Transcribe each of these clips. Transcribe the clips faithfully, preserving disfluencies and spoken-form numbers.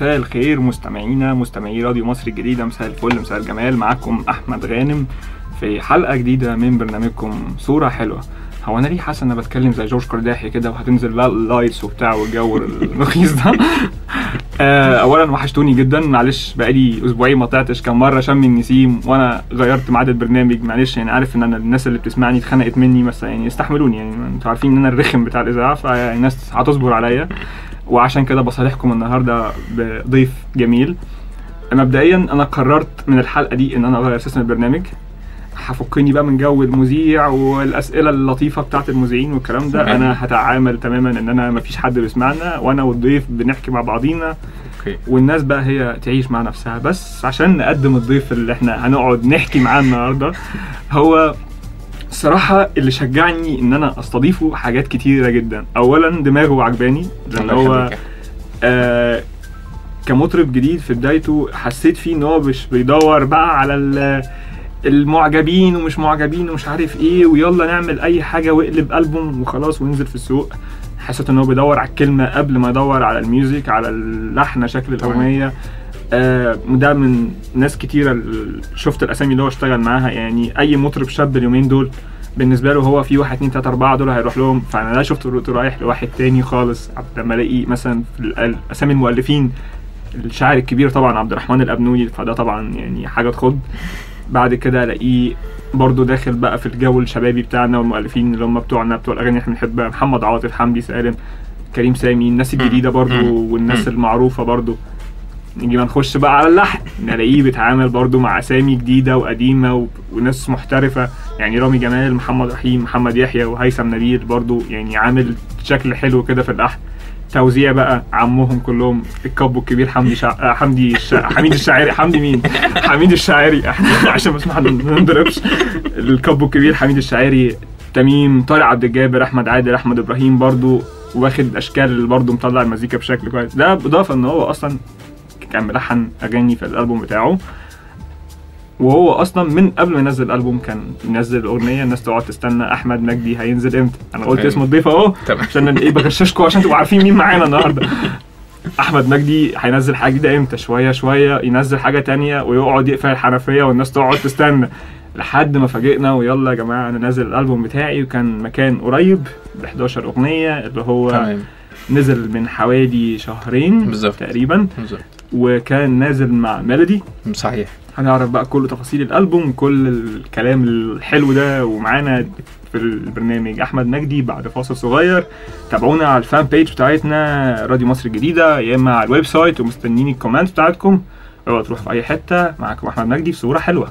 مساء الخير مستمعينا، مستمعي راديو مصر الجديده. مساء الفل، مساء الجمال. معاكم احمد غانم في حلقه جديده من برنامجكم صوره حلوه. هو انا ليه حاسس ان انا بتكلم زي جورج كرداحي كده وهتنزل بقى اللايتس وبتاع والجو الرخيص ده؟ اولا وحشتوني جدا، معلش بقالي اسبوعين ما طلعتش، كم مره شم النسيم وانا غيرت ميعاد البرنامج. معلش يعني عارف ان انا الناس اللي بتسمعني اتخنقت مني، بس يعني استحملوني، يعني انتوا عارفين ان انا الرخم بتاع الاذاعه، فالناس هتصبر عليا، وعشان كده بصالحكم النهارده بضيف جميل. مبدئيا انا قررت من الحلقه دي ان انا اغير سيستم البرنامج، هفكني بقى من جو المذيع والاسئله اللطيفه بتاعت المذيعين والكلام ده. انا هتعامل تماما ان انا مفيش حد بيسمعنا، وانا والضيف بنحكي مع بعضينا، والناس بقى هي تعيش مع نفسها. بس عشان نقدم الضيف اللي احنا هنقعد نحكي معاه النهارده، هو الصراحه اللي شجعني ان انا استضيفه حاجات كتيره جدا. اولا دماغه عجباني، لان هو آه كمطرب جديد في بدايته حسيت فيه ان هو مش بيدور بقى على المعجبين ومش معجبين ومش عارف ايه، ويلا نعمل اي حاجه واقلب البوم وخلاص وينزل في السوق. حسيت ان هو بيدور على الكلمه قبل ما يدور على الميوزك، على اللحن، شكل الاغنيه. آه ده من ناس كتيره شفت الاسامي اللي هو اشتغل معاها، يعني اي مطرب شاب اليومين دول بالنسبه له هو في واحد اتنين تلاته اربعه دول هيروح لهم، فانا لا شفت رايح لواحد تاني خالص. لما الاقي مثلا في اسامي المؤلفين الشاعر الكبير طبعا عبد الرحمن الابنودي، فده طبعا يعني حاجه تخض. بعد كده الاقيه برضو داخل بقى في الجو الشبابي بتاعنا والمؤلفين اللي هم بتوعنا بتوع الاغاني احنا بنحبها، محمد عاطف، حمدي سالم، كريم سامي، الناس الجديده برضو والناس المعروفه برضو. نيجي ما نخش بقى على اللحن، نلاقيه بيتعامل برضو مع اسامي جديده وقديمه وناس محترفه، يعني رامي جمال، محمد رحيم، محمد يحيى، وهيثم نبيل برضو، يعني عامل شكل حلو كده في اللحن. توزيع بقى عمهم كلهم الكب الكبير حمدي شع... حمدي الشع... حميد الشاعري حمدي مين حميد الشاعري عشان بس ما نضربش. الكب الكبير حميد الشاعري، تميم طارق، عبد الجابر، احمد عادل، احمد ابراهيم برضو، واخد اشكال برضو، مطلع المزيكا بشكل كويس. ده بالاضافه ان هو اصلا كان ملحن اغاني في الالبوم بتاعه، وهو اصلا من قبل ما ينزل الالبوم كان منزل الاغنيه، الناس تقعد تستنى احمد مجدي هينزل امتى. انا قلت اسم الضيف اهو عشان ايه بغششكم، عشان تبقوا عارفين مين معانا النهارده. احمد مجدي هينزل حاجه جديده امتى، شويه شويه ينزل حاجه تانية ويقعد يقفل الحنفيه والناس تقعد تستنى، لحد ما فاجئنا ويلا يا جماعه انا نازل الالبوم بتاعي. وكان مكان قريب ب احداشر اغنيه، اللي هو تمام. نزل من حوالي شهرين بالزبط. تقريبا بالزبط. وكان نازل مع ملدي. صحيح، هنعرف بقى كل تفاصيل الالبوم وكل الكلام الحلو ده. ومعانا في البرنامج احمد مجدي بعد فاصل صغير. تابعونا على الفان بيج بتاعتنا راديو مصر الجديده، يا اما على الويب سايت، ومستنيين الكومنت بتاعتكم. اوعوا تروحوا في اي حته. معاكم احمد مجدي في صوره حلوه.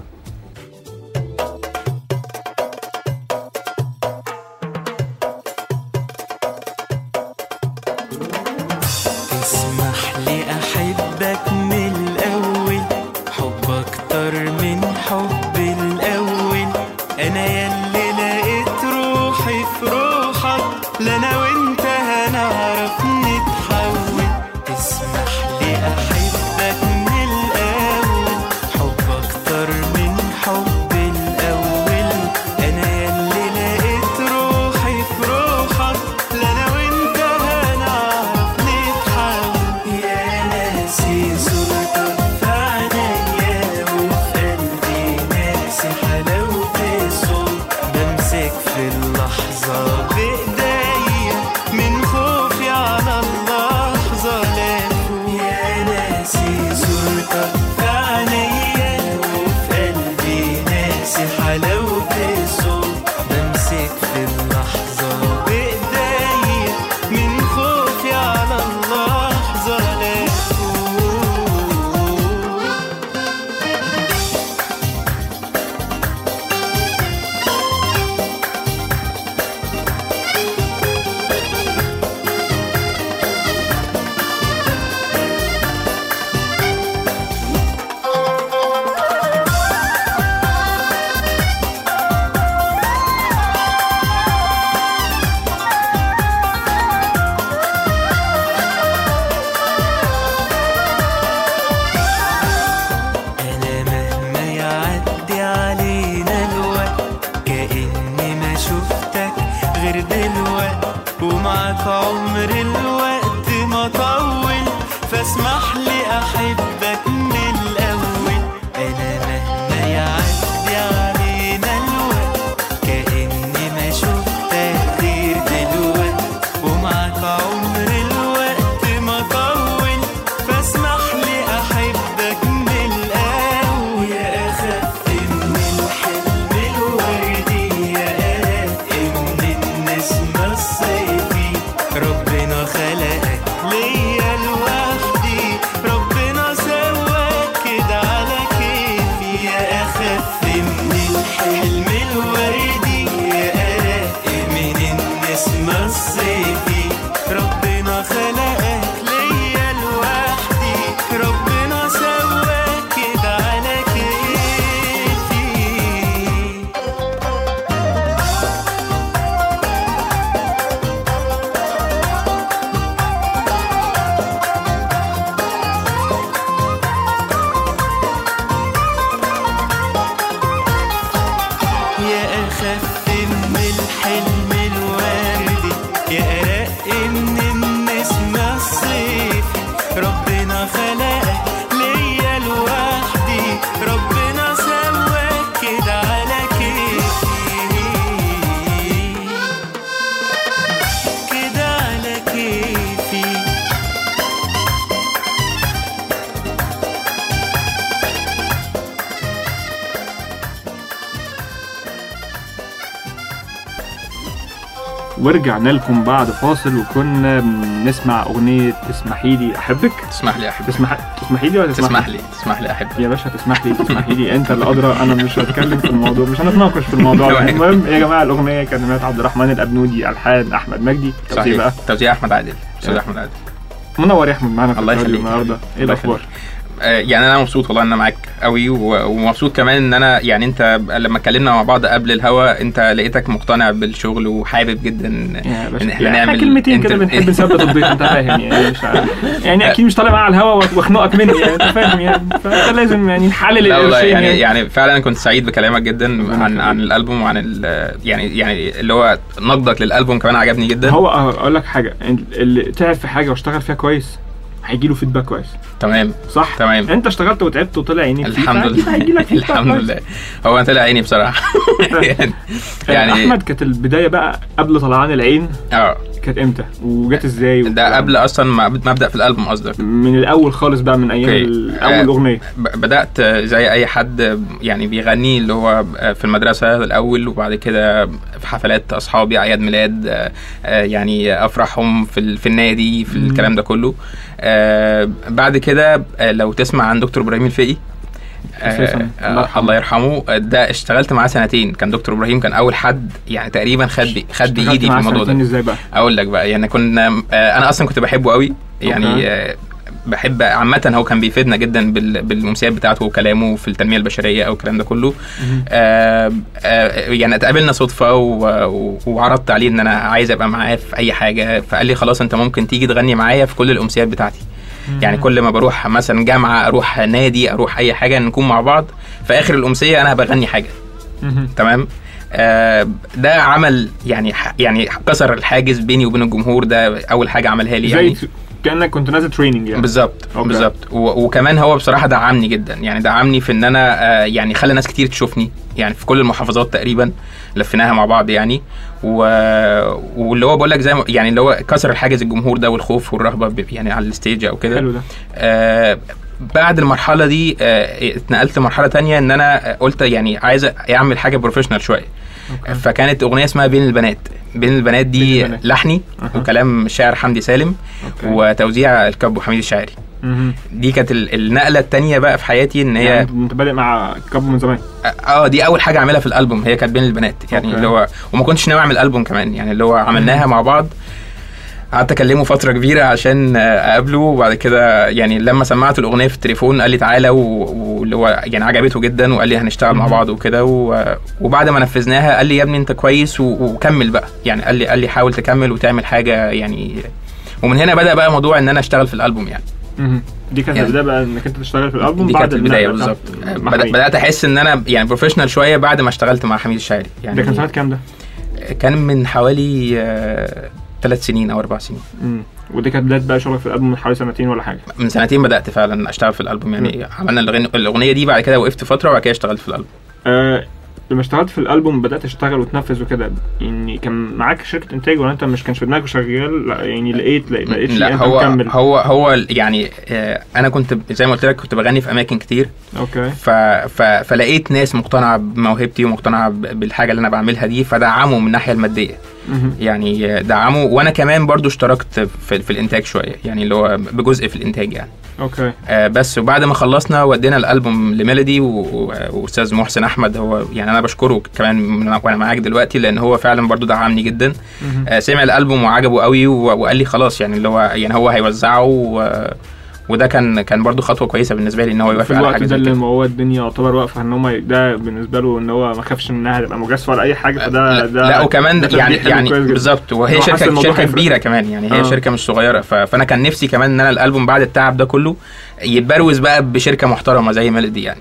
ومعاك عمر الوقت ما طول فاسمح لي أحبك من الأول. أنا مهما يعدي علينا الوقت كأني ما شفتك غير دلوقت، ومعاك عمر الوقت ما طول، فاسمح لي أحبك من الأول. يا أخف من الحلم الوردي، يا أخف من النسمة الصيفي، ربنا خلقك ليه ورجعنا لكم بعد فاصل وكنا بنسمع اغنيه تسمحي لي احبك. تسمح لي احبك تسمح... تسمحي لي ولا تسمح لي تسمح لي احبك يا باشا؟ تسمح لي تسمحي لي انت اللي ادرى، انا مش هتكلم في الموضوع، مش هنتناقش في الموضوع. المهم يا جماعه الاغنيه كلمات عبد الرحمن الابنودي، الحان احمد مجدي، توزيع بقى توزيع احمد عادل. استاذ احمد عادل منور يا احمد معانا في الفيديو النهارده. ايه الاخبار؟ يعني انا مبسوط والله ان انا معاك قوي، ومبسوط كمان ان انا يعني انت لما اتكلمنا مع بعض قبل الهوا انت لقيتك مقتنع بالشغل وحابب جدا ان احنا نعمل كلمتين كده، بنحب نثبت البيت انت فاهم يعني. مش يعني اكيد مش طالع معايا على الهوا واخنقك مني يعني، انت فاهم يعني، فلازم يعني نحلل القرشين يعني. يعني فعلا كنت سعيد بكلامك جدا عن عن الالبوم وعن يعني يعني اللي هو نقدك للالبوم كمان عجبني جدا. هو اقول لك حاجه، اللي تعب في حاجه واشتغل فيها كويس هيجي له فيدباك كويس. تمام صح تمام. انت اشتغلت وتعبت وطلع عيني الحمد لله. الحمد لله هو طلع عيني بصراحه. يعني, يعني احمد كانت البدايه بقى قبل طلعان العين اه كانت امتى وجت ازاي؟ ده قبل اصلا ما ابدا في الالبوم قصدك؟ من الاول خالص بقى، من ايام اول اغنيه بدات زي اي حد يعني بيغني، اللي هو في المدرسه الاول، وبعد كده في حفلات اصحابي، اعياد ميلاد يعني، افراحهم في في النادي، في الكلام ده كله. آه بعد كده آه لو تسمع عن دكتور ابراهيم الفقي آه آه الله يرحمه، ده اشتغلت معاه سنتين. كان دكتور ابراهيم كان اول حد يعني تقريبا خد خد ايدي في الموضوع ده. اقول لك بقى يعني كنا آه انا اصلا كنت بحبه قوي يعني آه بحب عامه. هو كان بيفيدنا جدا بالممسيات بتاعته وكلامه في التنميه البشريه او الكلام ده كله. آه آه يعني اتقابلنا صدفه وعرضت عليه ان انا عايز ابقى معاه في اي حاجه، فقال لي خلاص انت ممكن تيجي تغني معايا في كل الامسيات بتاعتي. يعني كل ما بروح مثلا جامعه، اروح نادي، اروح اي حاجه، نكون مع بعض في اخر الامسيه انا بغني حاجه. تمام. آه ده عمل يعني يعني كسر الحاجز بيني وبين الجمهور. ده اول حاجه عملها لي يعني، كأنك كنت نازل تريننج يعني. بالظبط بالظبط. وكمان هو بصراحه دعمني جدا يعني، دعمني في ان انا آه يعني خلى ناس كتير تشوفني يعني في كل المحافظات تقريبا لفيناها مع بعض يعني. و... واللي هو بقول لك زي ما يعني اللي هو كسر الحاجز الجمهور ده والخوف والرهبه يعني على الستيج او كده. حلو ده. آه بعد المرحله دي آه اتنقلت مرحله تانية، ان انا قلت يعني عايز اعمل حاجه بروفيشنال شويه. أوكي. فكانت اغنيه اسمها بين البنات. بين البنات دي بين البنات. لحني أه. وكلام الشاعر حمدي سالم. أوكي. وتوزيع الكابو حمدي الشاعري. مه. دي كانت النقله الثانيه بقى في حياتي، ان هي يعني كنت بادئ مع الكابو من زمان. اه دي اول حاجه اعملها في الالبوم، هي كانت بين البنات يعني. أوكي. اللي هو وما كنتش ناوي اعمل البوم كمان يعني، اللي هو عملناها مع بعض. قعدت اكلمه فتره كبيره عشان اقابله، وبعد كده يعني لما سمعت الاغنيه في التليفون قال لي تعالى، واللي هو يعني عجبته جدا وقال لي هنشتغل مع بعض وكده. وبعد ما نفذناها قال لي يا ابني انت كويس وكمل بقى يعني، قال لي قال لي حاول تكمل وتعمل حاجه يعني. ومن هنا بدا بقى موضوع ان انا اشتغل في الالبوم يعني. دي كانت البدايه بقى انك انت تشتغل في الالبوم. دي كانت البدايه بالظبط. بدات احس ان انا يعني بروفيشنال شويه بعد ما اشتغلت مع حميد الشاعري يعني. ده كان سنه كام؟ ده كان من حوالي ثلاث سنين او اربع سنين. امم ودي كانت بدايه بقى شغلك في الالبوم من حوالي سنتين ولا حاجه؟ من سنتين بدات فعلا اشتغل في الالبوم يعني. عملنا الاغنيه دي بعد كده وقفت فتره وبعد كده اشتغلت في الالبوم. أه لما اشتغلت في الالبوم بدات اشتغل وتنفذ وكده يعني. كان معاك شركه انتاج ولا انت مش كانش في دماغك شغال؟ لا يعني لقيت لقيت ما لقيتش لا انت هو مكمل. هو هو يعني انا كنت زي ما قلت لك كنت بغني في اماكن كتير. اوكي. ف فلقيت ناس مقتنعه بموهبتي ومقتنعه بالحاجه اللي انا بعملها دي فدعموا من الناحيه الماديه يعني دعموا، وانا كمان برضو اشتركت في, في الانتاج شويه يعني اللي هو بجزء في الانتاج يعني. اوكي. آه بس وبعد ما خلصنا ودينا الالبوم لملدي واستاذ محسن احمد، هو يعني انا بشكره كمان وانا معاك دلوقتي لان هو فعلا برضو دعمني جدا. آه سمع الالبوم وعجبه قوي وقال لي خلاص يعني اللي هو يعني هو هيوزعه و وده كان كان برضو خطوه كويسه بالنسبه لي ان هو يوافق على حاجه زي كده. هو الدنيا يعتبر واقفه ان هم ده بالنسبه له ان هو ما خافش منها تبقى مجازفه ولا اي حاجه. فده ده لا وكمان ده يعني يعني بالظبط. وهي شركه شركه كبيره كمان يعني هي آه. شركه مش صغيره. فانا كان نفسي كمان ان انا الالبوم بعد التعب ده كله يتبروز بقى بشركه محترمه زي ملدي يعني.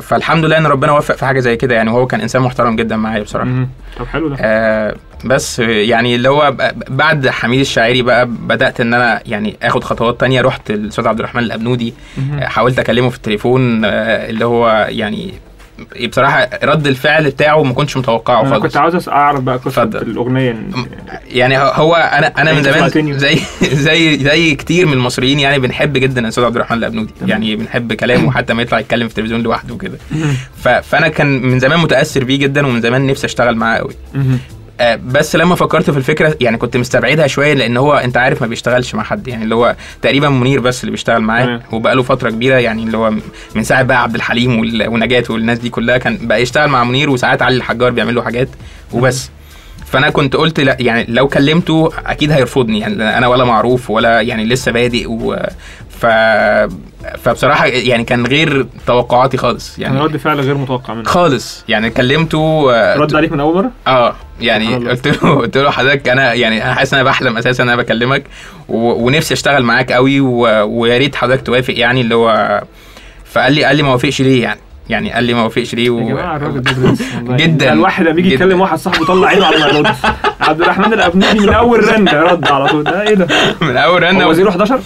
فالحمد لله ان ربنا وفق في حاجه زي كده يعني. وهو كان انسان محترم جدا معايا بصراحه. طب حلو ده. آه بس يعني اللي هو بعد حمدي الشاعري بقى بدات ان انا يعني اخد خطوات تانية. رحت للاستاذ عبد الرحمن الابنودي، حاولت اكلمه في التليفون. آه اللي هو يعني بصراحه رد الفعل بتاعه ما كنتش متوقعه خالص. كنت عاوز اعرف بقى قصه الاغنيه يعني. هو انا انا من زمان زي زي زي كتير من المصريين يعني بنحب جدا الاستاذ عبد الرحمن الابنودي يعني بنحب كلامه حتى ما يطلع يتكلم في التلفزيون لوحده وكده. فانا كان من زمان متاثر بيه جدا ومن زمان نفسي اشتغل معاه قوي. بس لما فكرت في الفكره يعني كنت مستبعدها شويه لان هو انت عارف ما بيشتغلش مع حد يعني اللي هو تقريبا منير بس اللي بيشتغل معاه وبقى له فتره كبيره يعني اللي هو من ساعه بقى عبد الحليم ونجاة والناس دي كلها كان بقى يشتغل مع منير وساعات علي الحجار بيعمل له حاجات وبس. فانا كنت قلت لا يعني لو كلمته اكيد هيرفضني يعني انا ولا معروف ولا يعني لسه بادئ و ف فبصراحه يعني كان غير توقعاتي خالص يعني. رد فعل غير متوقع منه خالص يعني. كلمته رد عليك من اول مره. اه يعني قلت له قلت له حضرتك انا يعني انا حاسس انا بحلم اساسا انا بكلمك ونفسي اشتغل معاك قوي ويا ريت حضرتك توافق يعني اللي هو. فقال لي قال لي ما وافقش ليه يعني يعني قال لي ما وافقش ليه و... جدا. الواحد لما يجي يكلم واحد صاحبه طلع عينه على الموضوع. عبد الرحمن الابنودي من اول رنه رد على طول. ده ايه ده من اول رنه وزيرو احد عشر.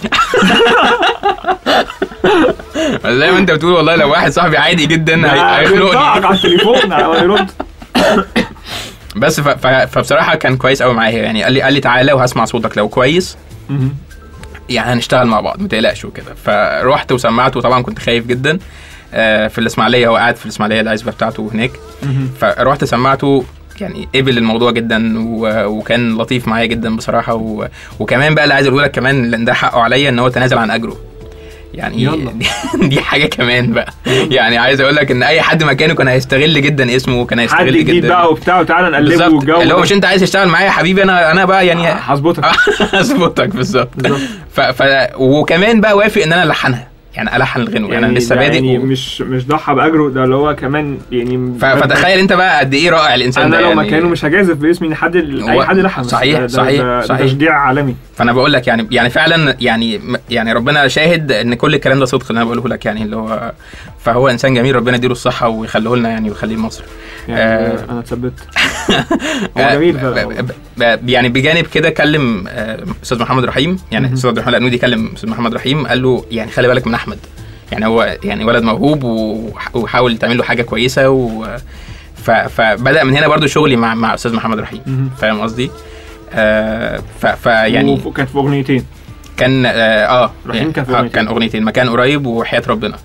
زي ما انت بتقول والله لو واحد صاحبي عادي جدا هيخلقني على التليفون على يرد بس. فبصراحه كان كويس قوي معايا يعني. قال لي قال لي تعالى وهسمع صوتك لو كويس يعني هنشتغل مع بعض ما تقلقش وكده. فروحت وسمعته وطبعا كنت خايف جدا. في الاسماعيليه هو قاعد في الاسماعيليه العزبه بتاعته هناك. فروحت سمعته يعني قبل الموضوع جدا وكان لطيف معايا جدا بصراحه. وكمان بقى اللي عايز اقوله لك كمان لان ده حقه عليا ان هو تنازل عن اجره يعني. يلا. دي حاجه كمان بقى يعني عايز اقول لك ان اي حد مكانه كان هيستغل جدا اسمه وكان هيستغل جدا جديد بقى وبتاع وتعالى نقلبه والجو اللي هو مش انت عايز تشتغل معايا يا حبيبي انا انا بقى يعني هظبطك هظبطك بالظبط. وكمان بقى وافق ان انا الحنها يعني ألحن الغنوة يعني, يعني لسه بادئ يعني و... مش مش ضحى بأجره ده اللي هو كمان يعني. فتخيل انت بقى قد ايه رائع الانسان ده. انا لو مكانه يعني مش هجازف باسمي ان حد ال... اي حد لحن. صحيح ده صحيح ده صحيح تشجيع عالمي. فانا بقول لك يعني يعني فعلا يعني يعني ربنا شاهد ان كل الكلام ده صدق اللي انا بقوله لك يعني اللي هو. فهو انسان جميل ربنا يديله الصحه ويخليه لنا يعني ويخليه لمصر يعني. آه انا اتثبت هو جميل يعني. بجانب كده كلم استاذ محمد رحيم يعني استاذ محمد الابنودي كلم استاذ محمد رحيم قال له يعني خلي بالك من احمد يعني هو يعني ولد موهوب وحاول تعمل له حاجه كويسه و فبدا من هنا برضو شغلي مع مع استاذ محمد رحيم. فاهم قصدي. آه ف يعني كانت في اغنيتين كان اه, يعني كان, آه كان اغنيتين مكان قريب وحياه ربنا.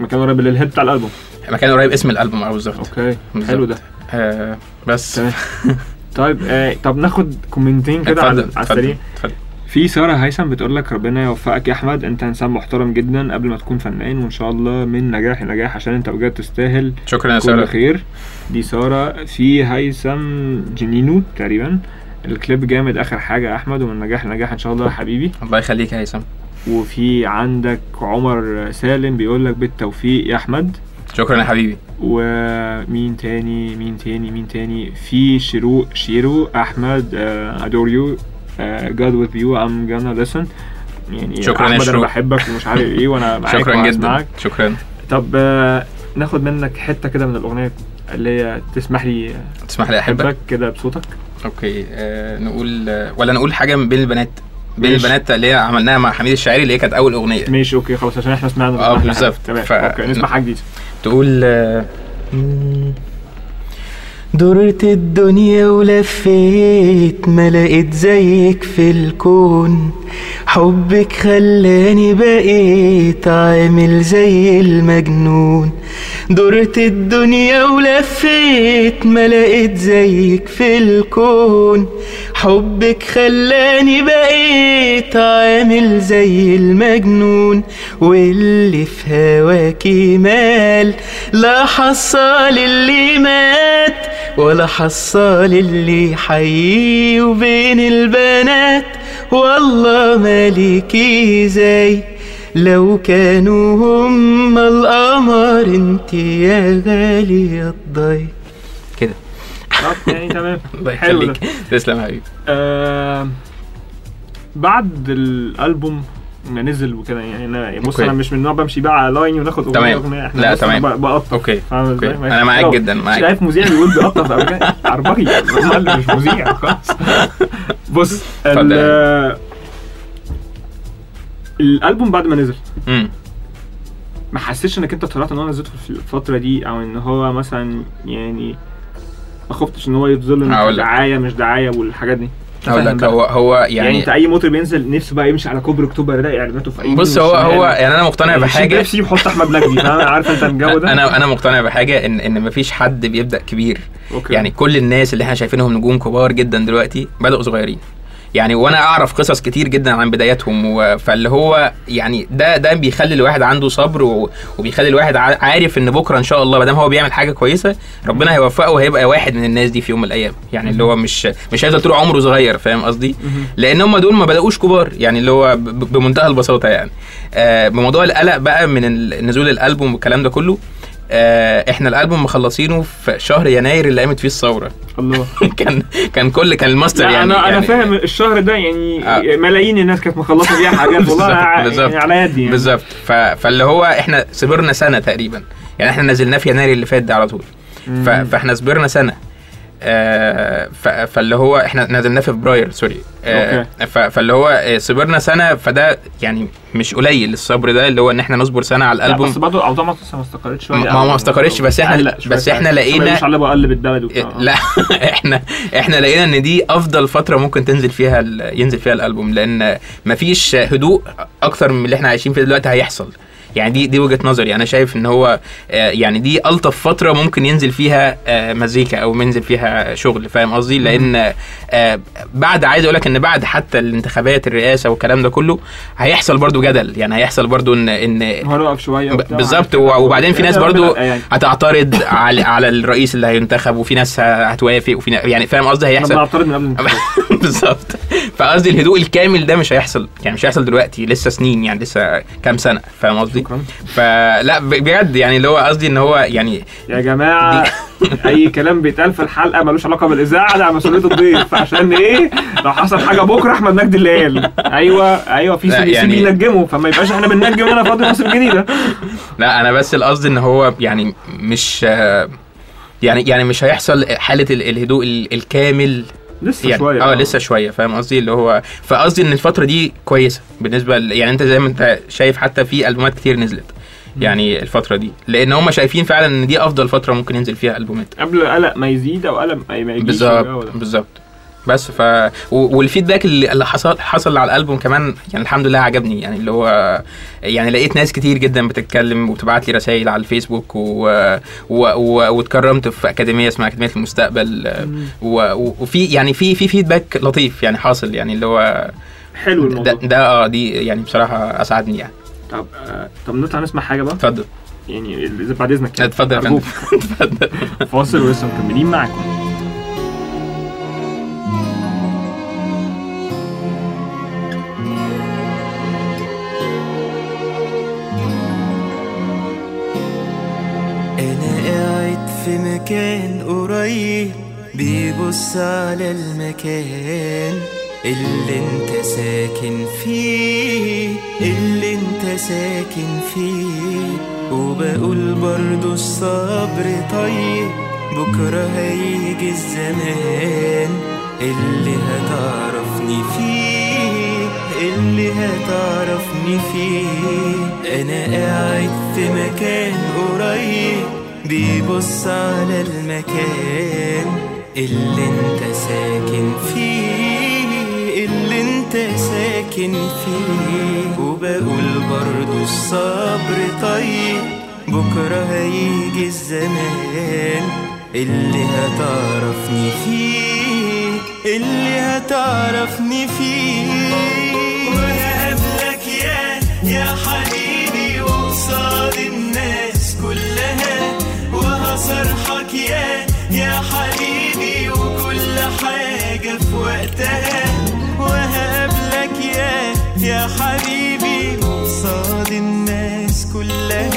مكان قريب للهيد بتاع الالبوم. مكان قريب اسم الالبوم او بالظبط. اوكي حلو ده. آه بس طيب. آه طب ناخد كومنتين كده على السريع. في سارة هيثم بتقول لك ربنا يوفقك يا احمد انت انسان محترم جدا قبل ما تكون فنان وان شاء الله من نجاح لنجاح عشان انت بجد تستاهل. شكرا يا سارة. خير دي سارة. في هيثم جنينو تقريبا الكليب جامد اخر حاجه يا احمد ومن نجاح لنجاح ان شاء الله يا حبيبي. الله يخليك يا هيثم. وفي عندك عمر سالم بيقول لك بالتوفيق يا احمد. شكرا يا حبيبي. ومين تاني مين تاني مين تاني في شيرو شيرو احمد ادور يو جاد وذ يو ام جانا لسن يعني. شكرا يا شيرو. انا بحبك ومش عارف ايه وانا معاك. شكرا جدا. شكرا. طب ناخد منك حته كده من الاغنيه اللي هي تسمح لي تسمح لي احبك كده بصوتك. اوكي. أه نقول ولا نقول حاجه من بين البنات بين البنات اللي هي عملناها مع حمدي الشاعري اللي هي كانت اول اغنيه. ماشي اوكي خلاص عشان احنا سمعنا اه بالظبط. ف... اوكي نسمع حاجه جديده تقول دورت الدنيا ولفيت ما لقيت زيك في الكون، حبك خلاني بقيت عامل زي المجنون. دورت الدنيا ولفيت ما لقيت زيك في الكون، حبك خلاني بقيت عامل زي المجنون. واللي في هواكي مال لا حصل اللي مات ولا حصل اللي حي، وبين البنات والله مالكي زي لو كانوا هم القمر انت يا غالية الضي كده. طب يعني تمام الله يخليك تسلم حبيبي. آه بعد الالبوم ننزل وكده يعني بص انا مش من النوع بمشي بقى على لاين وناخد اغنيه اغنيه احنا لا تمام بقطف. اوكي انا معاك جدا معاك. شايف مذيع بيقول بيقطف او كده عربجي مش مذيع خالص. بص الالبوم بعد ما نزل امم ما حسيتش انك انت طلعت ان انا نزلته في الفتره دي او ان هو مثلا يعني ما خفتش ان هو يتظل دعايه مش دعايه والحاجات دي. هو هو يعني يعني انت اي مطرب بينزل نفسه بقى يمشي على كوبري اكتوبر ده اعلاناته في اي. بص هو هو يعني انا مقتنع بحاجه نفسي يحط احمد مجدي فاهم عارف انت الجو ده. انا انا مقتنع بحاجه ان ان مفيش حد بيبدا كبير. أوكي. يعني كل الناس اللي احنا شايفينهم نجوم كبار جدا دلوقتي بداوا صغيرين يعني، وانا اعرف قصص كتير جدا عن بداياتهم. فاللي هو يعني ده ده بيخلي الواحد عنده صبر وبيخلي الواحد عارف ان بكره ان شاء الله ما دام هو بيعمل حاجه كويسه ربنا هيوفقه وهيبقى واحد من الناس دي في يوم من الايام. يعني اللي هو مش مش هيفضل طول عمره صغير فاهم قصدي، لان هم دول ما بداوش كبار يعني اللي هو بمنتهى البساطه يعني. آه بموضوع القلق بقى من نزول الالبوم والكلام ده كله، آه احنا الالبوم مخلصينه في شهر يناير اللي قامت فيه الثوره. الله كان كان كل كان الماستر يعني انا يعني انا فاهم الشهر ده يعني آه. ملايين الناس كانت مخلصه بيها حاجات والله يعني على يدي يعني بالظبط. فاللي هو احنا صبرنا سنه تقريبا يعني، احنا نزلناه في يناير اللي فات ده على طول. فاحنا صبرنا سنه آه فاللي هو احنا نزلناه في فبراير سوري آه فاللي هو صبرنا سنه. فده يعني مش قليل الصبر ده اللي هو ان احنا نصبر سنه على الالبوم. بس برضه الاوضاع ما استقرتش شويه ما ما استقرتش بس احنا بس احنا لقينا مش على بقلب الدبل لا احنا احنا لقينا ان دي افضل فتره ممكن تنزل فيها ينزل فيها الالبوم، لان مفيش هدوء اكتر من اللي احنا عايشين فيه دلوقتي هيحصل يعني. دي دي وجهه نظري انا شايف ان هو يعني دي الطف فتره ممكن ينزل فيها مزيكا او منزل فيها شغل فاهم قصدي. لان بعد عايز اقول لك ان بعد حتى الانتخابات الرئاسه والكلام ده كله هيحصل برضو جدل يعني، هيحصل برضو ان ان هنوقف شويه بالظبط. وبعدين في ناس برضو هتعترض على على الرئيس اللي هينتخب، وفي ناس هتوافق وفي يعني فاهم قصدي هيحصل. انا بعترض من قبل بالظبط. فقصدي الهدوء الكامل ده مش هيحصل يعني مش هيحصل دلوقتي لسه سنين يعني لسه كام سنه فاهم قصدي. فلا بجد يعني اللي هو قصدي ان هو يعني يا جماعه اي كلام بيتقال في الحلقه ملوش علاقه بالاذاعه، ده على مسؤوليه الضيف. عشان ايه لو حصل حاجه بكره احمد مجدي اللي قال ايوه ايوه في سي يعني بينجموا فما يبقاش احنا بننجم هنا في راديو مصر الجديده. لا انا بس القصد ان هو يعني مش يعني يعني مش هيحصل حاله الهدوء الكامل لسه يعني شويه اه لسه شويه فاهم قصدي. اللي هو فقصدي ان الفتره دي كويسه بالنسبه ل... يعني انت زي ما انت شايف حتى في البومات كتير نزلت يعني الفتره دي، لان هم شايفين فعلا ان دي افضل فتره ممكن ينزل فيها البومات قبل قلق ما يزيد او قلق ما يجيش بالظبط بالظبط. بس ف و... والفيدباك اللي حصل حصل على الالبوم كمان يعني الحمد لله عجبني يعني اللي هو يعني لقيت ناس كتير جدا بتتكلم وبتبعت لي رسائل على الفيسبوك و... و... و... واتكرمت في اكاديميه اسمها اكاديميه المستقبل و... و... وفي يعني في في فيدباك لطيف يعني حاصل يعني اللي هو حلو الموضوع ده, ده اه دي يعني بصراحه اسعدني يعني. طب طب نطلع نسمع حاجه بقى. اتفضل يعني اذا بعد اذنك. اتفضل يا فندم. اتفضل. فاصل ولسه مكملين معاكم. في مكان قريب بيبص على المكان اللي انت ساكن فيه اللي انت ساكن فيه، وبقول برضو الصبر طيب بكرة هيجي الزمان اللي هتعرفني فيه اللي هتعرفني فيه، أنا قاعد في مكان قريب بيبص على المكان اللي انت ساكن فيه، اللي انت ساكن فيه، وبقول برضو الصبر طيب، بكرة هيجي الزمان اللي هتعرفني فيه، اللي هتعرفني فيه. وانا قابلك يا يا حبيبي وقصاد الناس كلها، وهصرحك يا يا حبيبي وكل حاجة في وقتها، وهقابلك يا يا حبيبي قصاد الناس كلها،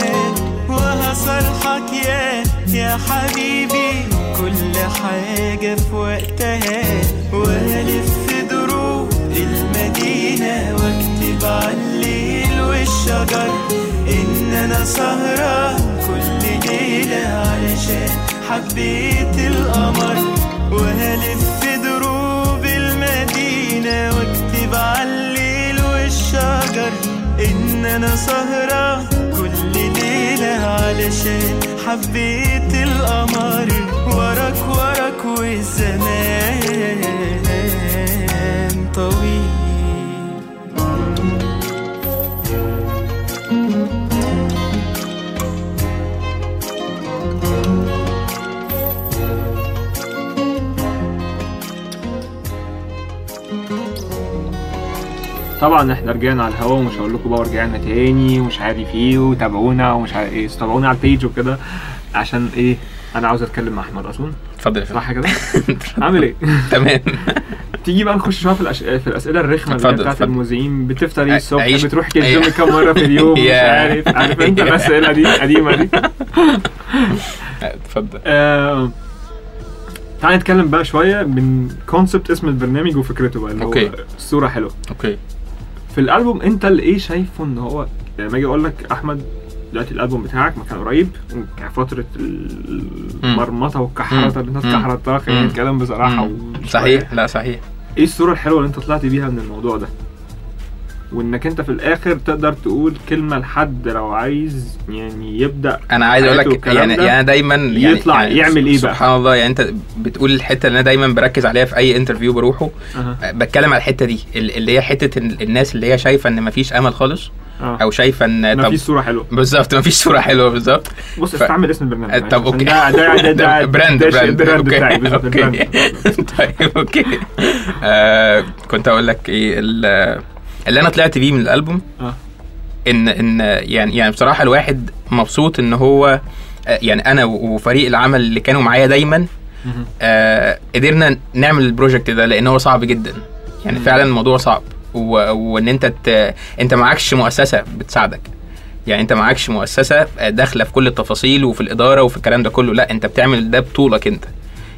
وهصرحك يا يا حبيبي كل حاجة في وقتها، وهلف دروب المدينة واكتب على الليل والشجر إن أنا سهران كل ليلة علشان حبيت القمر، وهلف دروب المدينة واكتب على الليل والشجر إن أنا سهران كل ليلة علشان حبيت القمر، وراك وراك والزمان طويل. طبعا احنا رجعنا على الهوا ومش هقول لكم بقى رجعنا تاني ومش عارف ايه، وتابعونا ومش عارف ايه، تابعونا على البيج وكده، عشان ايه انا عاوز اتكلم مع احمد اصلا. اتفضل يا فندم. صح كده؟ عامل ايه؟ تمام. تيجي بقى نخش شويه في الأش... في الاسئله الرخمه بتاعت المذيعين، بتفطر ايه الصبح؟ عيش... بتروح الجيم كام مره في اليوم؟ مش عارف عارف انت الاسئله دي قديمه دي. اتفضل. آه... تعالى نتكلم بقى شويه من كونسبت اسم البرنامج وفكرته بقى اللي هو صوره حلوه. اوكي. في الالبوم انت اللي ايه شايفه ان هو لما اجي اقول لك احمد دلوقتي الالبوم بتاعك مكان قريب فتره المرمطه والكحرطه اللي انت كحرطتها، خلينا نتكلم بصراحه. صحيح. لا صحيح. ايه الصوره الحلوه اللي انت طلعت بيها من الموضوع ده، وانك انت في الاخر تقدر تقول كلمه لحد لو عايز يعني يبدا؟ انا عايز اقول لك يعني انا يعني دايما يعني يطلع يعني يعمل ايه بقى سبحان الله. يعني انت بتقول الحته اللي انا دايما بركز عليها في اي انترفيو بروحه. أه. بتكلم على الحته دي اللي هي حته الناس اللي هي شايفه ان مفيش امل خالص. أه. او شايفه ان ما فيش صوره حلوه. بالظبط، ما فيش صوره حلوه بالظبط. بص استعمل اسم البرنامج. طب اوكي ده ده ده براند براند اوكي. طيب اوكي كنت اقول لك ايه اللي انا طلعت بيه من الالبوم. آه. ان ان يعني يعني بصراحه الواحد مبسوط ان هو يعني انا وفريق العمل اللي كانوا معايا دايما آه قدرنا نعمل البروجكت ده، لان هو صعب جدا يعني. مم. فعلا الموضوع صعب، وان انت انت معكش مؤسسه بتساعدك، يعني انت معكش مؤسسه داخله في كل التفاصيل وفي الاداره وفي الكلام ده كله، لا انت بتعمل ده بطولك انت.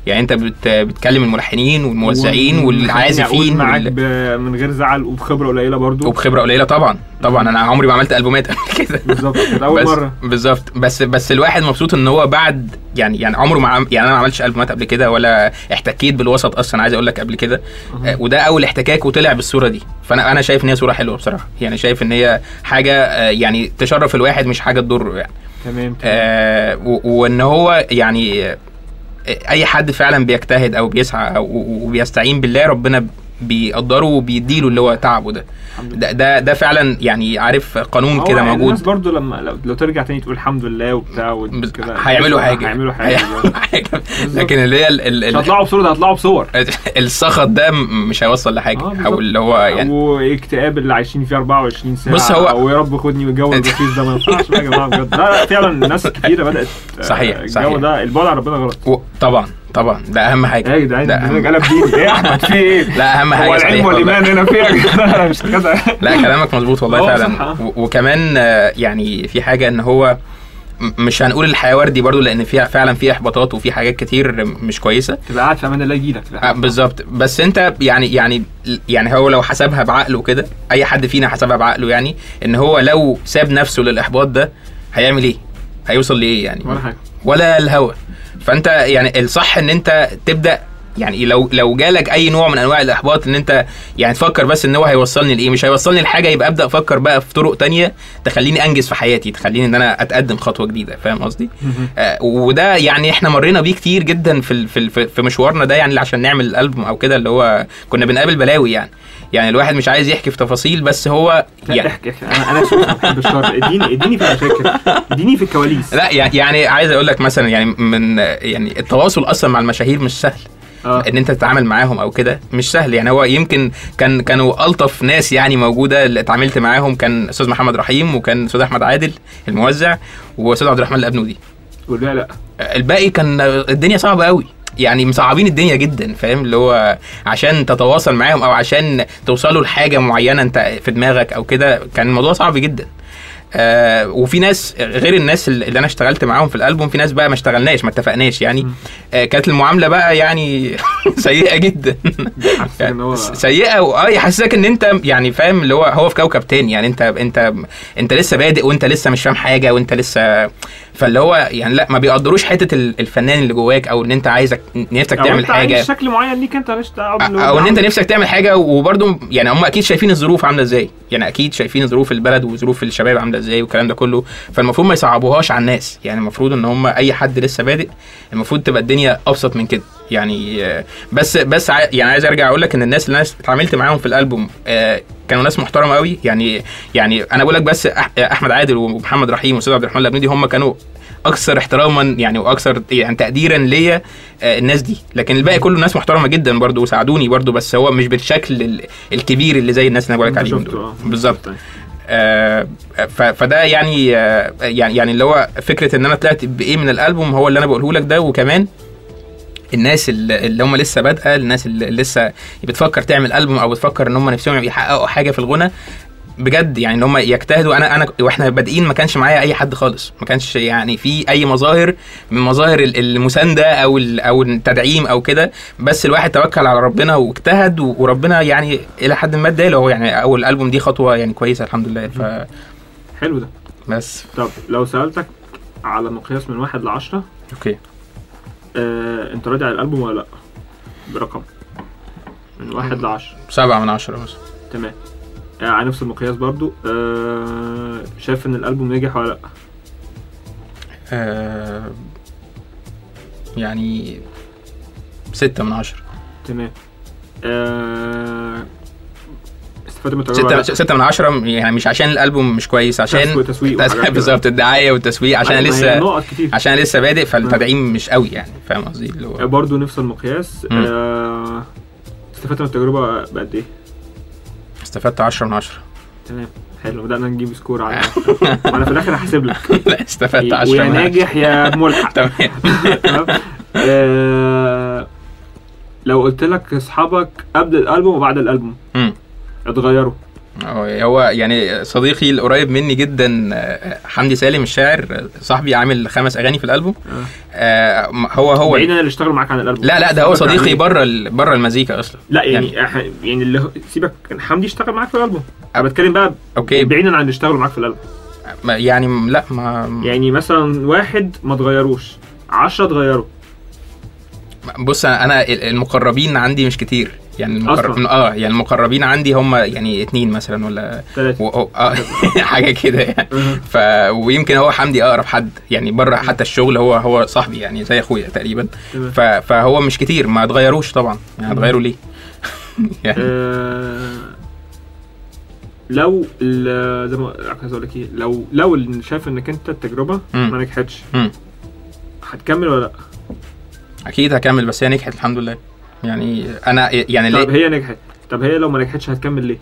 يعني انت بت... بتكلم الملحنين والموزعين والعازفين معاك وال... من غير زعل وبخبره قليله برضو وبخبره قليله طبعا طبعا. انا عمري ما عملت البومات كده بالظبط، اول مره بالظبط. بس بس الواحد مبسوط ان هو بعد يعني يعني عمره ما عم... يعني انا ما عملتش البومات قبل كده ولا احتكيت بالوسط اصلا، عايز اقول لك قبل كده. أه. وده اول احتكاك وطلع بالصوره دي، فانا انا شايف ان هي صوره حلوه بصراحه، يعني شايف ان هي حاجه يعني تشرف الواحد مش حاجه تضره يعني. تمام. آه و... وان هو يعني اي حد فعلا بيجتهد او بيسعى او وبيستعين بالله ربنا بيقدره وبيديله اللي هو تعبه ده. ده ده, ده فعلا يعني عارف قانون كده موجود. الناس برضو لما لو ترجع تاني تقول الحمد لله وبتاع كده هيعملوا حاجه هيعملوا حاجه, حاجة. لكن اللي هي هيطلعوا بصور ده هيطلعوا بصور السخط ده مش هيوصل لحاجه. آه او اللي هو يعني واكتئاب اللي عايشين فيه أربعة وعشرين ساعه. بص هو ويا رب خدني والجو الرخيص ده ما ينفعش بقى يا جماعه بجد. لا فعلا ناس كتيره بدات. صحيح الجو ده البعد عن ربنا غلط طبعا طبعا. ده اهم حاجه. ايه ده انا قلب دي ايه احمد في ايه؟ لا اهم حاجه العلم والايمان هنا فيك. انا مش كده. لا كلامك مظبوط والله فعلا. وكمان يعني في حاجه ان هو مش هنقول الحياه وردي برضو، لان فيها فعلا في احباطات وفي حاجات كتير مش كويسه تبقى قاعد في امان الله يجي لك. بالظبط. بس انت يعني يعني يعني هو لو حسبها بعقله كده، اي حد فينا حسبها بعقله يعني، ان هو لو ساب نفسه للاحباط ده هيعمل ايه؟ هيوصل لايه يعني؟ ولا حاجه ولا الهوا. فانت يعني الصح ان انت تبدا يعني لو لو جالك اي نوع من انواع الاحباط ان انت يعني تفكر بس ان هو هيوصلني لايه، مش هيوصلني لحاجه، يبقى ابدا افكر بقى في طرق تانية تخليني انجز في حياتي، تخليني ان انا اتقدم خطوه جديده. فاهم قصدي؟ آه وده يعني احنا مرينا بيه كتير جدا في في في مشوارنا ده، يعني عشان نعمل الالبوم او كده اللي هو كنا بنقابل بلاوي يعني. يعني الواحد مش عايز يحكي في تفاصيل، بس هو يعني احكي انا انا شوف بالشرط اديني اديني في المشاكل، اديني في الكواليس. لا يعني عايز اقول لك مثلا يعني من يعني التواصل اصلا مع المشاهير مش سهل آه. ان انت تتعامل معاهم او كده مش سهل يعني. هو يمكن كان كانوا الطف ناس يعني موجوده اللي اتعاملت معاهم، كان استاذ محمد رحيم، وكان استاذ احمد عادل الموزع، واستاذ عبد الرحمن الابنودي. والباقي لا، الباقي كان الدنيا صعبه قوي يعني، مصعبين الدنيا جدا. فاهم؟ اللي هو عشان تتواصل معاهم او عشان توصلوا لحاجه معينه انت في دماغك او كده، كان الموضوع صعب جدا. آه وفي ناس غير الناس اللي انا اشتغلت معاهم في الالبوم، في ناس بقى ما اشتغلناش، ما اتفقناش يعني. آه كانت المعامله بقى يعني سيئه جدا سيئه، واه يحسسك ان انت يعني فاهم اللي هو هو في كوكب تاني يعني، انت انت انت لسه بادئ، وانت لسه مش فاهم حاجه، وانت لسه فاللي هو يعني لا ما بيقدروش حته الفنان اللي جواك، او ان انت عايزك نفسك تعمل حاجه بشكل معين ليك انت، مش او ان انت نفسك تعمل حاجه. وبرده يعني هم اكيد شايفين الظروف عامله ازاي يعني، اكيد شايفين ظروف البلد وظروف الشباب عامله ازاي والكلام ده كله، فالمفروض ما يصعبوهاش على الناس يعني. المفروض ان هم اي حد لسه بادئ المفروض تبقى الدنيا ابسط من كده يعني. بس بس يعني عايز ارجع اقول لك ان الناس اللي انا اتعاملت معاهم في الالبوم كانوا ناس محترمه قوي يعني. يعني انا بقول لك بس احمد عادل ومحمد رحيم واستاذ عبد الرحمن الابنودي هم كانوا اكثر احتراما يعني، واكثر يعني تقديرا ليا الناس دي. لكن الباقي كله ناس محترمه جدا برضو، وساعدوني برضو، بس هو مش بالشكل الكبير اللي زي الناس اللي انا بقول لك عليهم دول بالظبط. آه فده يعني آه يعني يعني اللي هو فكره ان انا طلعت بايه من الالبوم هو اللي انا بقوله لك ده. وكمان الناس اللي هم لسه بادئه، الناس اللي لسه بتفكر تعمل البوم او بتفكر ان هم نفسهم يحققوا حاجه في الغنى بجد يعني، ان هم يجتهدوا. انا انا واحنا بادئين ما كانش معايا اي حد خالص، ما كانش يعني في اي مظاهر من مظاهر المسانده او او التدعيم او كده، بس الواحد توكل على ربنا واجتهد، وربنا يعني الى حد ما ادى له يعني. اول البوم دي خطوه يعني كويسه الحمد لله. ف حلو ده. بس طب لو سالتك على مقياس من واحد لعشرة، اوكي آه، انت راضي على الالبوم ولا لا؟ برقم من واحد لعشرة. سبعة من عشرة مثلا. تمام، على نفس المقياس برضو. آه، شايف ان الالبوم نجح ولا لا؟ آه، يعني ستة من عشرة. تمام. آه، استفادة من التجربة. ستة, ستة من عشرة يعني، مش عشان الالبوم مش كويس، عشان بالظبط الدعايه والتسويق، عشان لسه عشان لسه بادئ، فالتدعيم مش قوي يعني. فاهم قصدي؟ اللي هو برضه نفس المقياس. آه، استفادة من التجربة بقد ايه؟ استفدت عشرة من عشرة. تمام، حلو، بدأنا نجيب سكور على وانا في الاخر هحسب لك. لا، استفدت عشرة ويا ناجح يا ملحق. تمام. آه، لو قلت لك اصحابك قبل الالبوم وبعد الالبوم اتغيروا. هو يعني صديقي القريب مني جدا حمدي سالم الشاعر، صاحبي، عامل خمس اغاني في الالبوم. آه، هو هو بعيد اللي اشتغل معاك عن الالبوم. لا لا، ده هو صديقي بره بره المزيكا اصلا. لا يعني يعني, يعني اللي سيبك، حمدي اشتغل معاك في الالبوم، انا بتكلم بقى بعيدا عن اللي اشتغلوا معاك في الالبوم. يعني لا ما يعني مثلا واحد ما اتغيروش، عشرة اتغيروا. بص، انا المقربين عندي مش كتير يعني، المقرب... اه يعني المقربين عندي هم يعني اتنين مثلا ولا و... اه حاجه كده يعني. ف ويمكن هو حمدي اقرب حد يعني بره حتى الشغل، هو هو صاحبي يعني زي اخويا تقريبا. ف... فهو مش كتير، ما اتغيروش طبعا يعني. هتغيروا ليه؟ يعني آه... لو زي ما عايز اقول لك ايه، لو لو شايف انك انت التجربه ما نجحتش هتكمل ولا لا؟ اكيد هكمل، بس هي نجحت الحمد لله يعني. انا يعني طب هي نجحت، طب هي لو ما نجحتش هتكمل ليه؟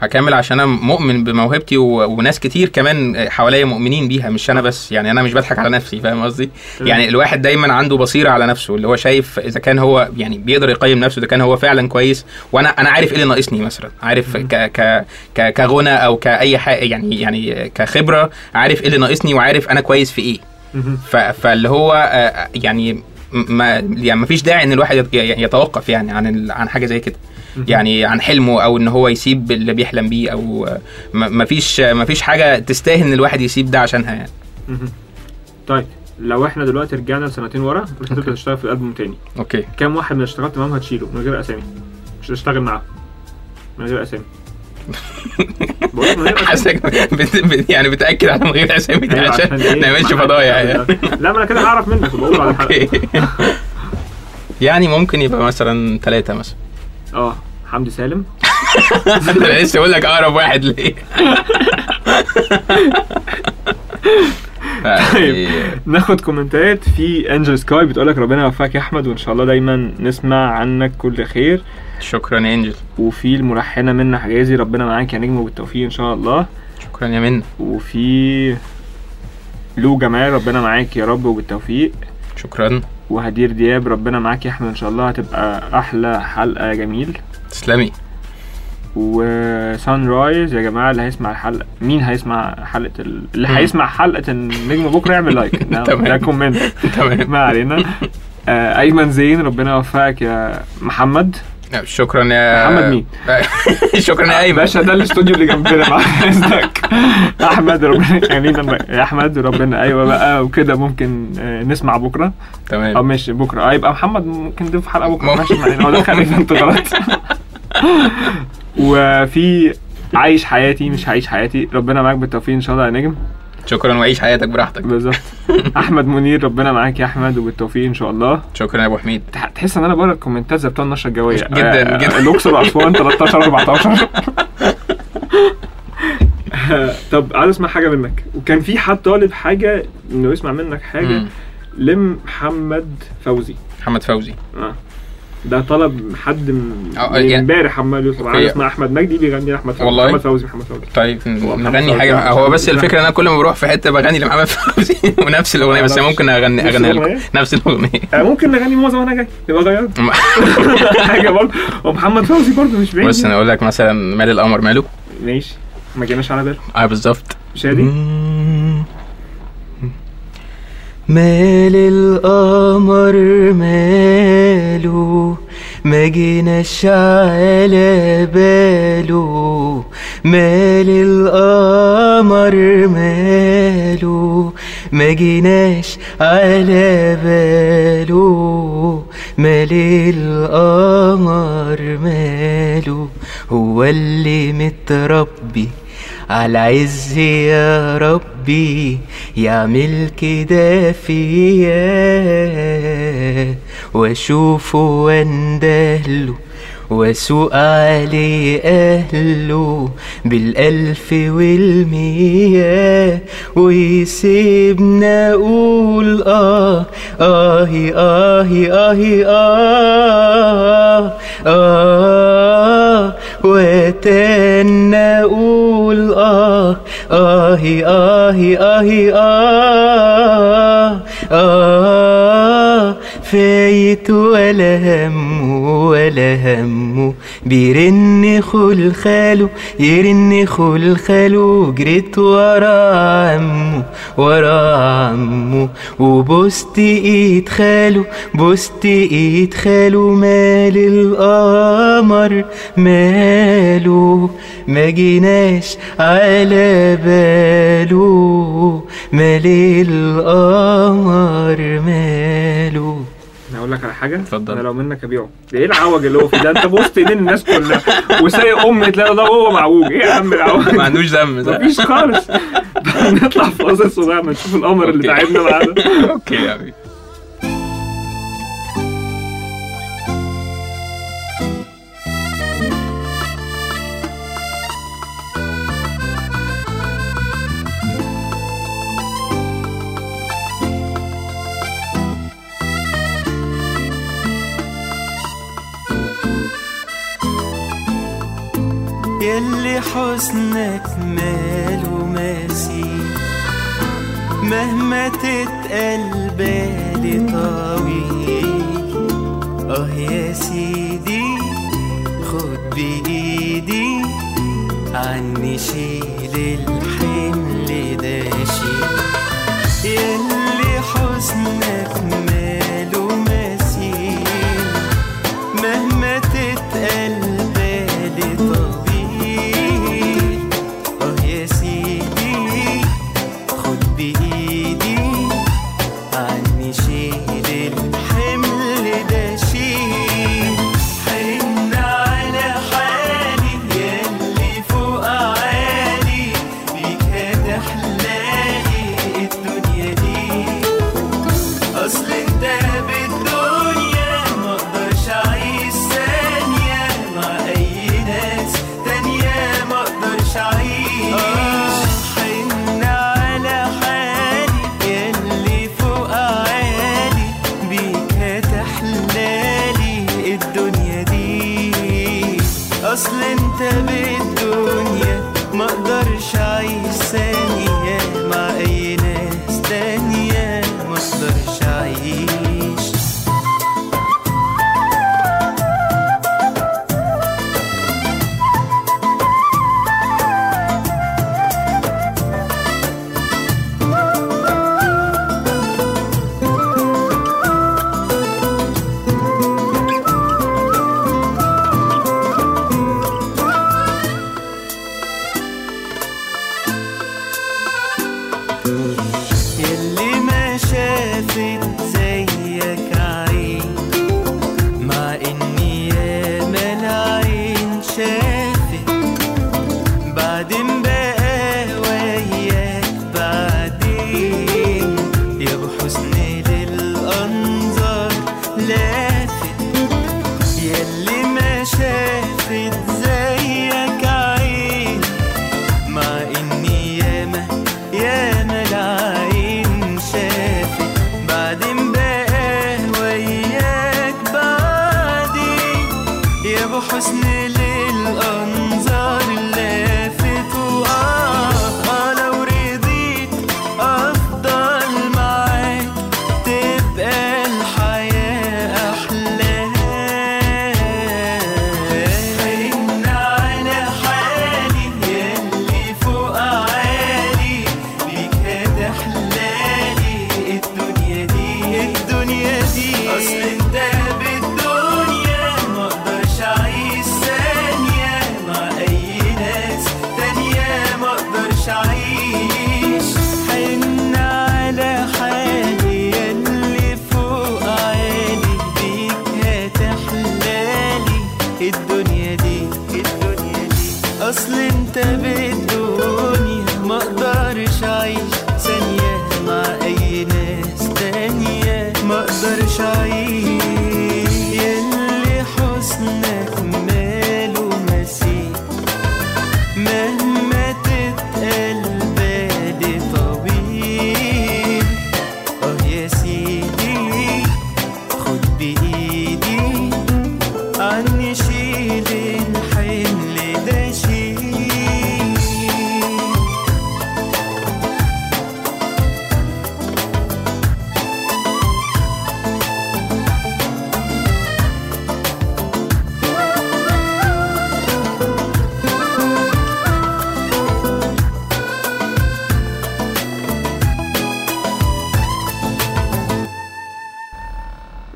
هكمل عشان انا مؤمن بموهبتي، و... وناس كتير كمان حواليا مؤمنين بيها، مش انا بس يعني. انا مش بضحك على نفسي، فاهم قصدي؟ يعني الواحد دايما عنده بصيره على نفسه، اللي هو شايف اذا كان هو يعني بيقدر يقيم نفسه، ده كان هو فعلا كويس. وانا انا عارف ايه اللي ناقصني مثلا، عارف ك ك ك كغنى او كاي حاجه يعني، يعني كخبره عارف ايه اللي ناقصني، وعارف انا كويس في ايه. ف... فاللي هو يعني ما يعني ما فيش داعي ان الواحد يتوقف يعني عن عن حاجه زي كده يعني، عن حلمه، او ان هو يسيب اللي بيحلم بيه، او ما فيش ما فيش حاجه تستاهل ان الواحد يسيب ده عشانها يعني. طيب لو احنا دلوقتي رجعنا لسنتين ورا انت هتبدا تشتغل في الالبوم تاني، اوكي، كام واحد من اشتغلت معاهم هتشيله من غير اسامي؟ مش هتشتغل معاهم من غير اسامي. حاسك يعني بتاكد على من غير اسامي عشان ما نعملش فضايع يعني. لا ما انا كده هعرف منك وبقول على الحلقه. يعني ممكن يبقى مثلا ثلاثه مثلا. اه حمدي سالم. انا لسه اقول لك اقرب واحد ليه. طيب ناخد كومنتات في انجل سكاي بتقول لك ربنا يوفقك يا احمد وان شاء الله دايما نسمع عنك كل خير. شكرا يا انجل. وفي الملحنه منى حجازي ربنا معاك يا نجم وبالتوفيق ان شاء الله. شكرا يا منى. وفي لو جمال ربنا معاك يا رب وبالتوفيق. شكرا. وهدير دياب ربنا معاك يا احمد ان شاء الله هتبقى احلى حلقه يا جميل. تسلمي. وسان رايز يا جماعه اللي هيسمع الحلقه، مين هيسمع حلقه ال... اللي هيسمع حلقه النجم بكره يعمل لايك ده كومنت. تمام ما علينا. آه ايمن زين ربنا يوفقك يا محمد. شكرا يا محمد. مين؟ شكرا يا ايمن باشا، ده الاستوديو اللي جنبنا مع حضرتك. احمد ربنا يخلينا يا احمد ربنا. ايوه بقى وكده ممكن نسمع بكره. تمام اه ماشي بكره. يبقى محمد ممكن نضيف حلقه بكره ماشي معانا. هو ده خلينا انت غلط. وفي عايش حياتي مش هعيش حياتي ربنا معاك بالتوفيق ان شاء الله يا نجم. شكرا وعيش حياتك براحتك بالظبط. احمد منير ربنا معاك يا احمد وبالتوفيق ان شاء الله. شكرا يا ابو حميد. تحس ان انا بقرا الكومنتات زي بتوع النشره الجويه جدا جدا. الاقصر واسوان تلتاشر اربعتاشر. طب عايز اسمع حاجه منك، وكان في حد طالب حاجه انه يسمع منك حاجه لمحمد فوزي. محمد فوزي اه ده طلب حد امبارح عمال يطلب عايز اسمع احمد مجدي بيغني احمد فوزي. محمد فوزي محمد فوزي طيب نغني حاجه هو بس الفكره انا كل ما بروح في حته بغني لمحمد فوزي ونفس الاغنيه بس ممكن اغني اغني لكم نفس الاغنيه. ممكن نغني معظم وانا جاي نبقى غير حاجه برضه. ومحمد فوزي برضه مش بعيد. بس انا اقول لك مثلا مال القمر ماله ماشي ما جيناش على باله. اه بالظبط شادي. مال القمر ماله ما جيناش على باله. مال القمر ماله ما جيناش على باله. مال القمر ماله هو اللي متربي على عز يا ربي يعمل كده فيا واشوفه واندهله واسوق عليه اهله بالالف والمية ويسيبنا اقول اه اهي اهي اهي اه اه واتانا اقول اه اهي اهي اهي اه اه فايت ولا همه ولا همه بيرن خل خاله يرن خل خاله جريت ورا عمه ورا عمه وبوست ايد خاله بوست ايد خاله. مال القمر ماله ما جيناش على باله. مال القمر ماله. انا اقول لك على حاجه اتفضل. انا لو منك ابيعه. ايه العوج اللي هو فيه ده؟ انت بوست ايدين الناس كلها وسايق امي تلاقي ده وهو معوج. ايه يا عم العوج؟ ما عندوش ذنب ده مفيش خالص. نطلع في فاصل صغير نشوف القمر اللي تعبنا معانا. اوكي يا حبيبي. ياللي حسنك ماله ماسي مهما تتقل بالي طويل. اه يا سيدي خد بإيدي عني شيل الحمل داشي. ياللي حسنك ماله ماسي مهما تتقل بالي طويل. انت بالدنيا ما اقدرش اعيش ثانيه مع اي ناس تانيه ما اقدرش اعيش.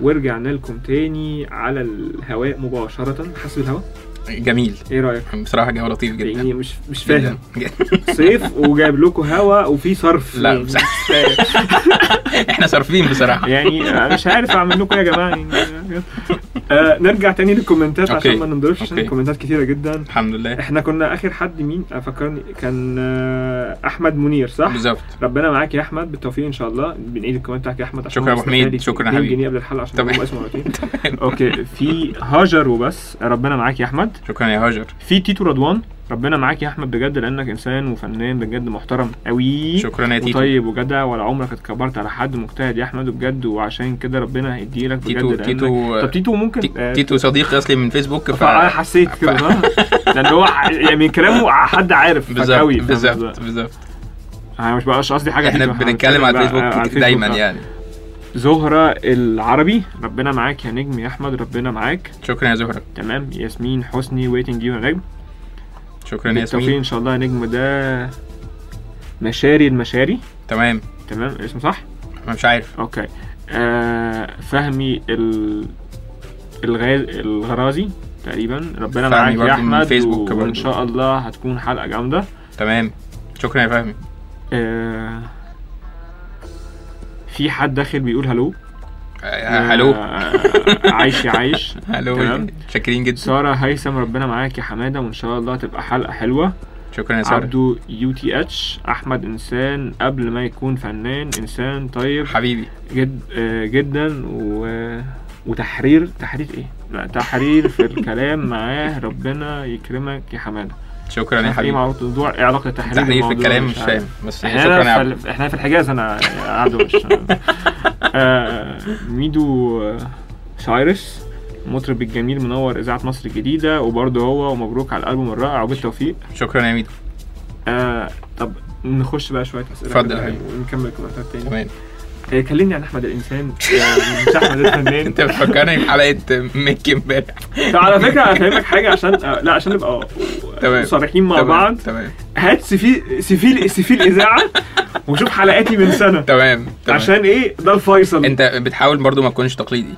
ورجعنا لكم تاني على الهواء مباشرة. حسب الهواء جميل، ايه رأيك؟ بصراحة جو لطيف جدا، يعني مش مش فاهم صيف وجايب لكم هوا وفي صرف، لا مش احنا صارفين بصراحة، يعني مش عارف اعمل لكم يا جماعة. آه نرجع تاني للكومنتات عشان ما ننضربش، عشان الكومنتات كتيرة جدا الحمد لله. احنا كنا اخر حد مين افكرني كان آه احمد منير صح؟ بالظبط. ربنا معاك يا احمد، بالتوفيق ان شاء الله. بنعيد الكومنت بتاعك يا احمد. شكرا يا ابو حميد، شكرا يا حبيبي. جنيه قبل الحلقة عشان ما اسمه مرتين. اوكي، في هاجر وبس، ربنا معاك يا احمد. شكرا يا هاجر. في تيتو رضوان، ربنا معاك يا احمد بجد لانك انسان وفنان بجد محترم قوي. شكرا يا تيتو. طيب وجدع، ولا عمرك اتكبرت على حد، مجتهد يا احمد وبجد، وعشان كده ربنا هيديلك بجد. تيتو تيتو طب تيتو ممكن تيتو, تيتو صديقي اصلي من فيسبوك، فانا حسيت كده لان هو يعني من كلامه حد عارف قوي. بالظبط بالظبط، انا مش بقاش قصدي حاجه، احنا بنتكلم على الفيسبوك دايما يعني. زهرة العربي، ربنا معاك يا نجم يا احمد، ربنا معاك. شكرا يا زهرة. تمام. ياسمين حسني ويتنج يو نجم. شكرا يا ياسمين. ان شاء الله نجم ده مشاري المشاري. تمام تمام اسمه صح؟ انا مش عارف. اوكي. آه فهمي ال الغاز الغرازي تقريبا، ربنا معاك يا احمد وان شاء الله هتكون حلقة جامدة. تمام شكرا يا فهمي. آه في حد داخل بيقول هلو هلو عايش يا عايش. هلو شاكرين جدا. سارة هيثم، ربنا معاك يا حمادة وان شاء الله تبقى حلقة حلوة. شكرا يا سارة. عبدو يو تي اتش، احمد انسان قبل ما يكون فنان، انسان طيب حبيبي جد جدا و... وتحرير تحرير ايه لا تحرير في الكلام معاه، ربنا يكرمك يا حمادة. شكرا يا حبيبي. ايه موضوع ايه علاقه التحرير في الكلام؟ مش فاهم بس شكرا يا عبد. احنا في الحجاز انا قاعد. مش آه ميدو سايرس، المطرب الجميل منور اذاعه مصر الجديده، وبرضه هو ومبروك على الالبوم الرائع وبالتوفيق. شكرا يا ميدو. آه طب نخش بقى شويه اسئله. اتفضل يا حبيبي ونكمل كومنتات تاني. تمام. كلمني عن احمد الانسان مش احمد الفنان. انت بتفكرني بحلقه مكي امبارح. على فكره هفهمك حاجه عشان لا عشان نبقى صريحين مع بعض. تمام. هات سيفي سيفي سيفي الاذاعه وشوف حلقاتي من سنه. تمام. عشان ايه ده الفيصل. انت بتحاول برضو ما تكونش تقليدي.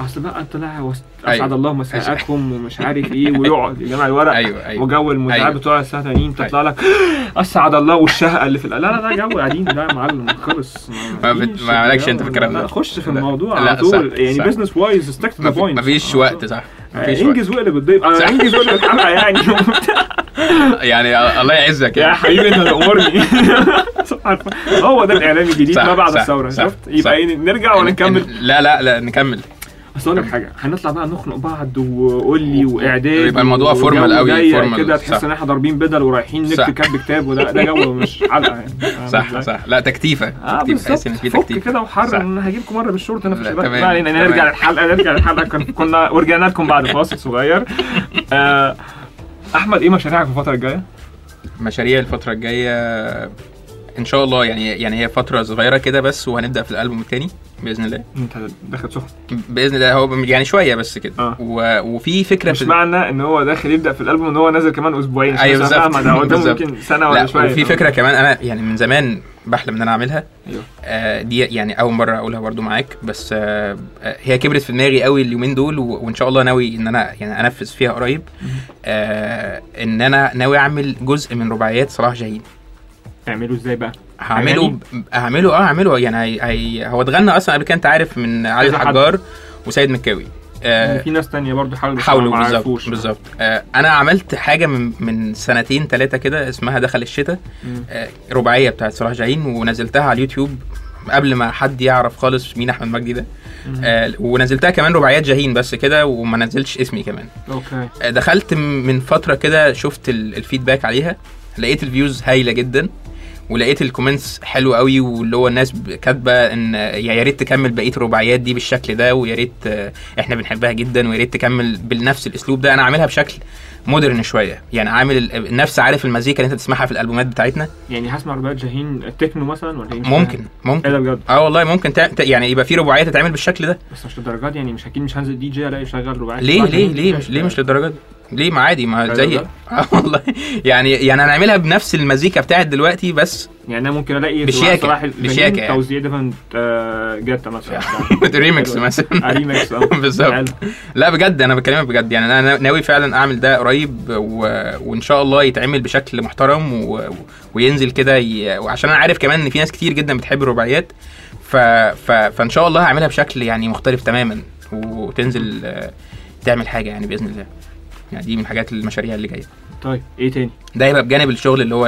اصل بقى طلع اسعد الله مساءكم ومش عارف ايه ويقعد يا جماعه الورق. أيوة أيوة. وجو المذيعين أيوة. بتوع الساعه تمانين تطلع لك اسعد الله والشهقه اللي في لا لا ده جو قاعدين لا يا معلم خالص ما مالكش انت في الكلام ده. خش في الموضوع على طول يعني بزنس وايز ستاك تو ذا بوينت مفيش وقت. صح مفيش وقت. انجز واقلب الضيف. انا انجز واقلب الحلقه يعني يعني الله يعزك يا حبيبي انت تأمرني. هو ده الاعلام الجديد ما بعد الثوره. شفت يبقى نرجع ونكمل. لا لا لا نكمل. اصل لك حاجه هنطلع بقى نخنق بعض وقول لي واعداد يبقى الموضوع فورمال قوي فورمال كده تحس ان احنا ضاربين بدل ورايحين نكتب كتاب كتاب وده ده جو مش حلقه يعني. صح صح لا تكتيفه تكتيفه تحس ان في تكتيف كده وحر ان هجيبكم مره بالشورت انا في الشباب. ما علينا نرجع للحلقه نرجع للحلقه كنا ورجعنا لكم بعد فاصل صغير. احمد ايه مشاريعك في الفتره الجايه؟ مشاريع الفتره الجايه ان شاء الله يعني يعني هي فتره صغيره كده بس وهنبدا في الالبوم الثاني باذن الله. انت داخل سخن باذن الله هو يعني شويه بس كده آه. و... وفي فكره مش معنى ان هو داخل يبدا في الالبوم ان هو نازل كمان اسبوعين. ايوه بالظبط ممكن سنه ولا شويه. وفي فكره كمان انا يعني من زمان بحلم ان انا اعملها. ايوه آه دي يعني اول مره اقولها برده معاك بس آه هي كبرت في دماغي قوي اليومين دول و... وان شاء الله ناوي ان انا يعني انفذ فيها قريب. آه ان انا ناوي اعمل جزء من رباعيات صلاح جاهين. اعمله ازاي بقى؟ هعمله هعمله اه هعمله يعني هي هو اتغنى اصلا قبل كده انت عارف من علي الحجار وسيد مكاوي. آه في ناس تانية برضو حاولوا ما عرفوش بالظبط. آه انا عملت حاجه من من سنتين ثلاثه كده اسمها دخل الشتاء. آه رباعيه بتاعه صلاح جاهين ونزلتها على اليوتيوب قبل ما حد يعرف خالص مين احمد مجدي ده. آه ونزلتها كمان رباعيات جاهين بس كده وما نزلتش اسمي كمان. اوكي. آه دخلت من فتره كده شفت الفيدباك عليها لقيت الفيوز هايله جدا ولقيت الكومنتس حلو قوي واللي هو الناس كاتبه ان يا ريت تكمل بقيه الرباعيات دي بالشكل ده ويا ريت احنا بنحبها جدا ويا ريت تكمل بنفس الاسلوب ده. انا عاملها بشكل مودرن شويه يعني عامل نفس عارف المزيكا اللي انت تسمعها في الالبومات بتاعتنا يعني هسمع رباعيات جاهين التكنو مثلا ولا ايه ممكن ممكن اه والله ممكن تع... يعني يبقى في رباعيات تتعمل بالشكل ده بس مش للدرجه دي يعني مش اكيد مش هنزل دي جي الاقي شغال رباعيات ليه ليه ليه مش ليه مش للدرجه دي ليه ما عادي ما زي اه والله يعني يعني هنعملها بنفس المزيكا بتاعت دلوقتي بس يعني انا ممكن الاقي بشياكه بشياكه توزيع ديفنت جاتا مثلا ريمكس مثلا ريمكس بالظبط. لا بجد انا بكلمك بجد يعني انا ناوي فعلا اعمل ده قريب وان شاء الله يتعمل بشكل محترم وينزل كده عشان انا عارف كمان ان في ناس كتير جدا بتحب الرباعيات فان شاء الله هعملها بشكل يعني مختلف تماما وتنزل تعمل حاجه يعني باذن الله. يعني دي من حاجات المشاريع اللي جايه. طيب ايه تاني؟ ده يبقى بجانب الشغل اللي هو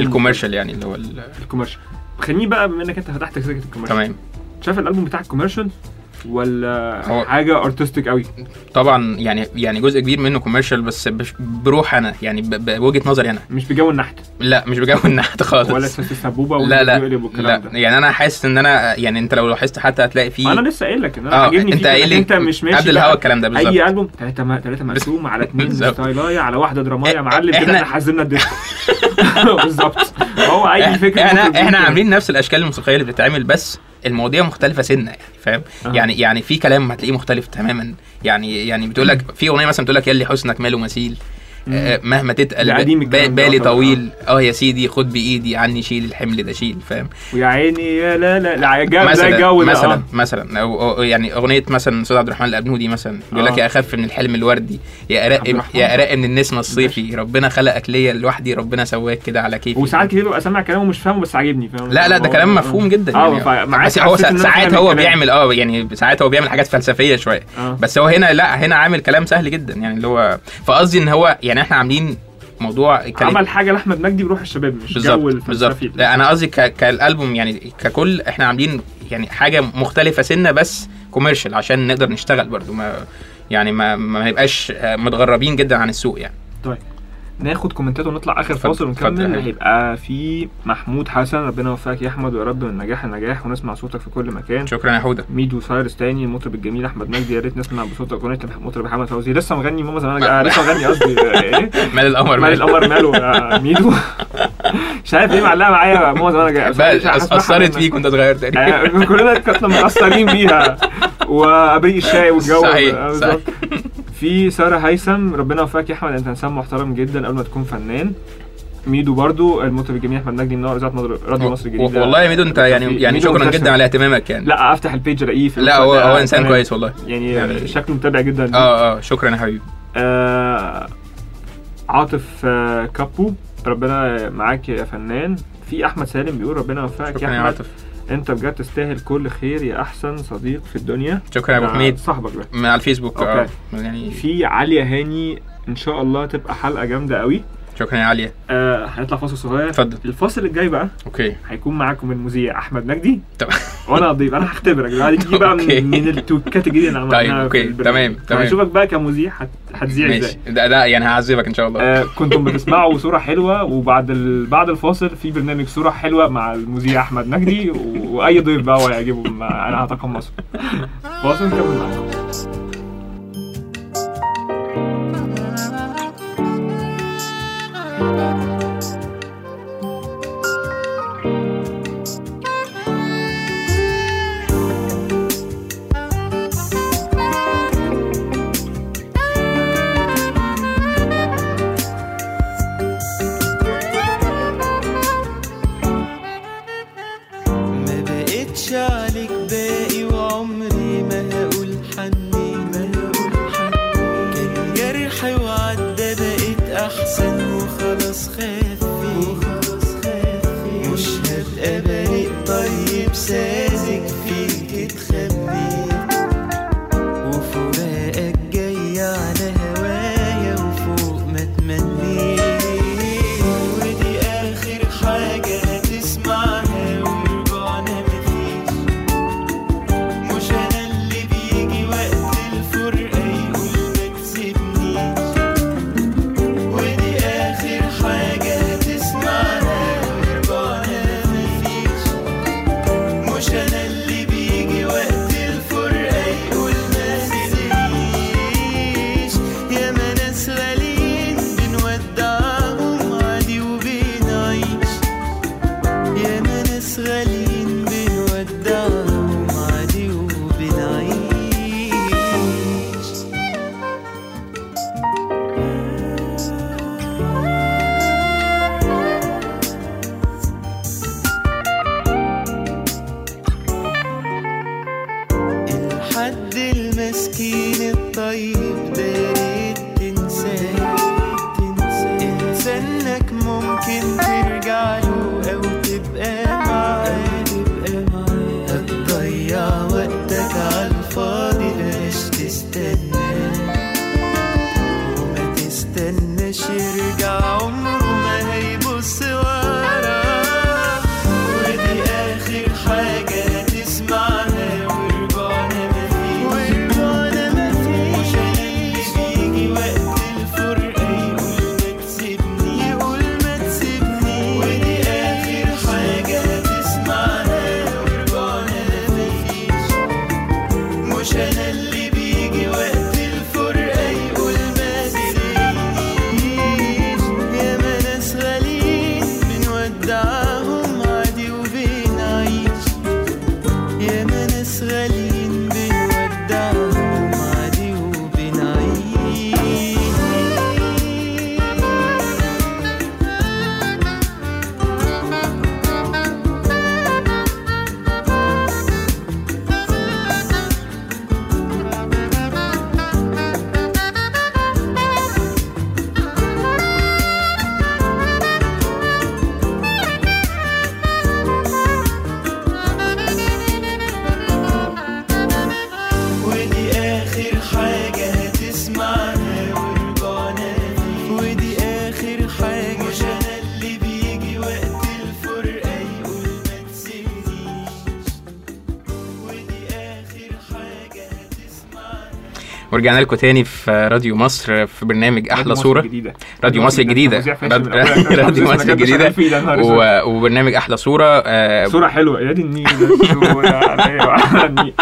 الكوميرشال يعني اللي هو الكوميرشال. خليني بقى بما انك انت فتحت سكه الكوميرشال. تمام. شايف الالبوم بتاعك كوميرشال ولا حاجه ارتستيك قوي؟ طبعا يعني يعني جزء كبير منه كوميرشال بس بروح انا يعني بوجهه نظري انا مش بجو النحت. لا مش بجو النحت خالص ولا سياسه السبوبه ولا القلب والكلام ده. يعني انا حاسس ان انا يعني انت لو لاحظت حتى هتلاقي فيه انا لسه قايل لك ان انا عاجبني انت قايل انت مش ماشي قبل الهوا الكلام ده بالظبط. اي البوم ثلاثه ثلاثه مقسوم على اثنين ستايلايه على واحده دراميه معلم كده حزننا الدنيا بالظبط. هو اي فكره احنا احنا عاملين نفس الاشكال الموسيقيه اللي بتتعمل بس المواضيع مختلفه سنه يعني فاهم أه. يعني يعني في كلام هتلاقيه مختلف تماما يعني يعني بتقول لك في اغنيه مثلا بتقول لك يلي حسنك ماله مثيل آه مهما تتقل بالي طويل اه يا سيدي خد بايدي عني شيل الحمل ده شيل فاهم ويا عيني يا لا لا لا جاب ده جو ده مثلا مثلا أو يعني اغنيه مثلا استاذ عبد الرحمن الابنودي مثلا بيقول لك يا اخف من الحلم الوردي يا اراق يا اراق من النسمه الصيفي ربنا خلقك ليا لوحدي ربنا سواك كده على كيفي. وساعات كتير ببقى سامع كلامه مش فاهمه بس عاجبني فاهم. لا لا ده كلام مفهوم جدا يعني بس هو ساعات هو بيعمل اه يعني ساعات هو بيعمل حاجات فلسفيه شويه بس هو هنا لا هنا عامل كلام سهل جدا يعني اللي هو فقصدي ان هو يعني احنا عاملين موضوع عمل حاجه لاحمد مجدي بروح الشباب مش جو الفلسفي. لا انا قصدي كالالبوم يعني ككل احنا عاملين يعني حاجه مختلفه سنه بس كوميرشال عشان نقدر نشتغل برضو ما يعني ما ما نبقاش متغربين جدا عن السوق يعني. طيب ناخد كومنتات ونطلع اخر فاصل ونكمل. هيبقى في محمود حسن، ربنا يوفقك يا احمد ويا رب من نجاح لنجاح ونسمع صوتك في كل مكان. شكرا يا حوده. ميدو سايرس تاني، المطرب الجميل احمد مجدي، يا ريت نسمع بصوتك اغنيه المطرب محمد فوزي. لسه مغني ماما زمان، انا لسه مغني قصدي ايه مال القمر، مال القمر ماله يا ميدو مش عارف ليه معلقه معايا ماما زمان جايه، اثرت فيك وانت صغير تقريبا، كلنا كنا متاثرين بيها وابي الشاي والجو. في ساره هيثم، ربنا يوفقك يا احمد انت انسان محترم جدا قبل ما تكون فنان. ميدو برضو المطرب الجميل احمد مجدي منور اذاعه راديو مصر الجديده. والله يا ميدو انت يعني يعني شكرا جدا على اهتمامك يعني. لا افتح البيج الاقيه، لا هو هو انسان كويس والله يعني, يعني شكله متابع جدا. اه اه شكرا يا حبيبي. آه عاطف آه كابو، ربنا معاك يا فنان. في احمد سالم بيقول ربنا يوفقك يا احمد انت بجد تستاهل كل خير يا احسن صديق في الدنيا. شكرا يا ابو حميد صاحبك بقى من على الفيسبوك. اه يعني في عليا هاني، ان شاء الله تبقى حلقه جامده قوي. شكرا يا عليا. آه هنطلع فاصل صغير. اتفضل. الفاصل الجاي بقى اوكي هيكون معاكم المذيع احمد مجدي طبعا وانا ضيف. انا هختبرك بقى دي بقى من, من الكاتيجوري اللي عملناها. طيب اوكي تمام تمام هنشوفك بقى كمذيع هتذيع ازاي. ده ده يعني هعذبك ان شاء الله. آه كنتم بتسمعوا صوره حلوه، وبعد ال... بعد الفاصل في برنامج صوره حلوه مع المذيع احمد مجدي و... واي ضيف بقى هو يعجبه مع... انا هتقمصه. فاصل نكمل معاكم. ورجعنا لكم تاني في راديو مصر في برنامج احلى صوره. راديو مصر الجديده راديو مصر الجديده وبرنامج احلى صوره. صوره حلوه يا دي النيل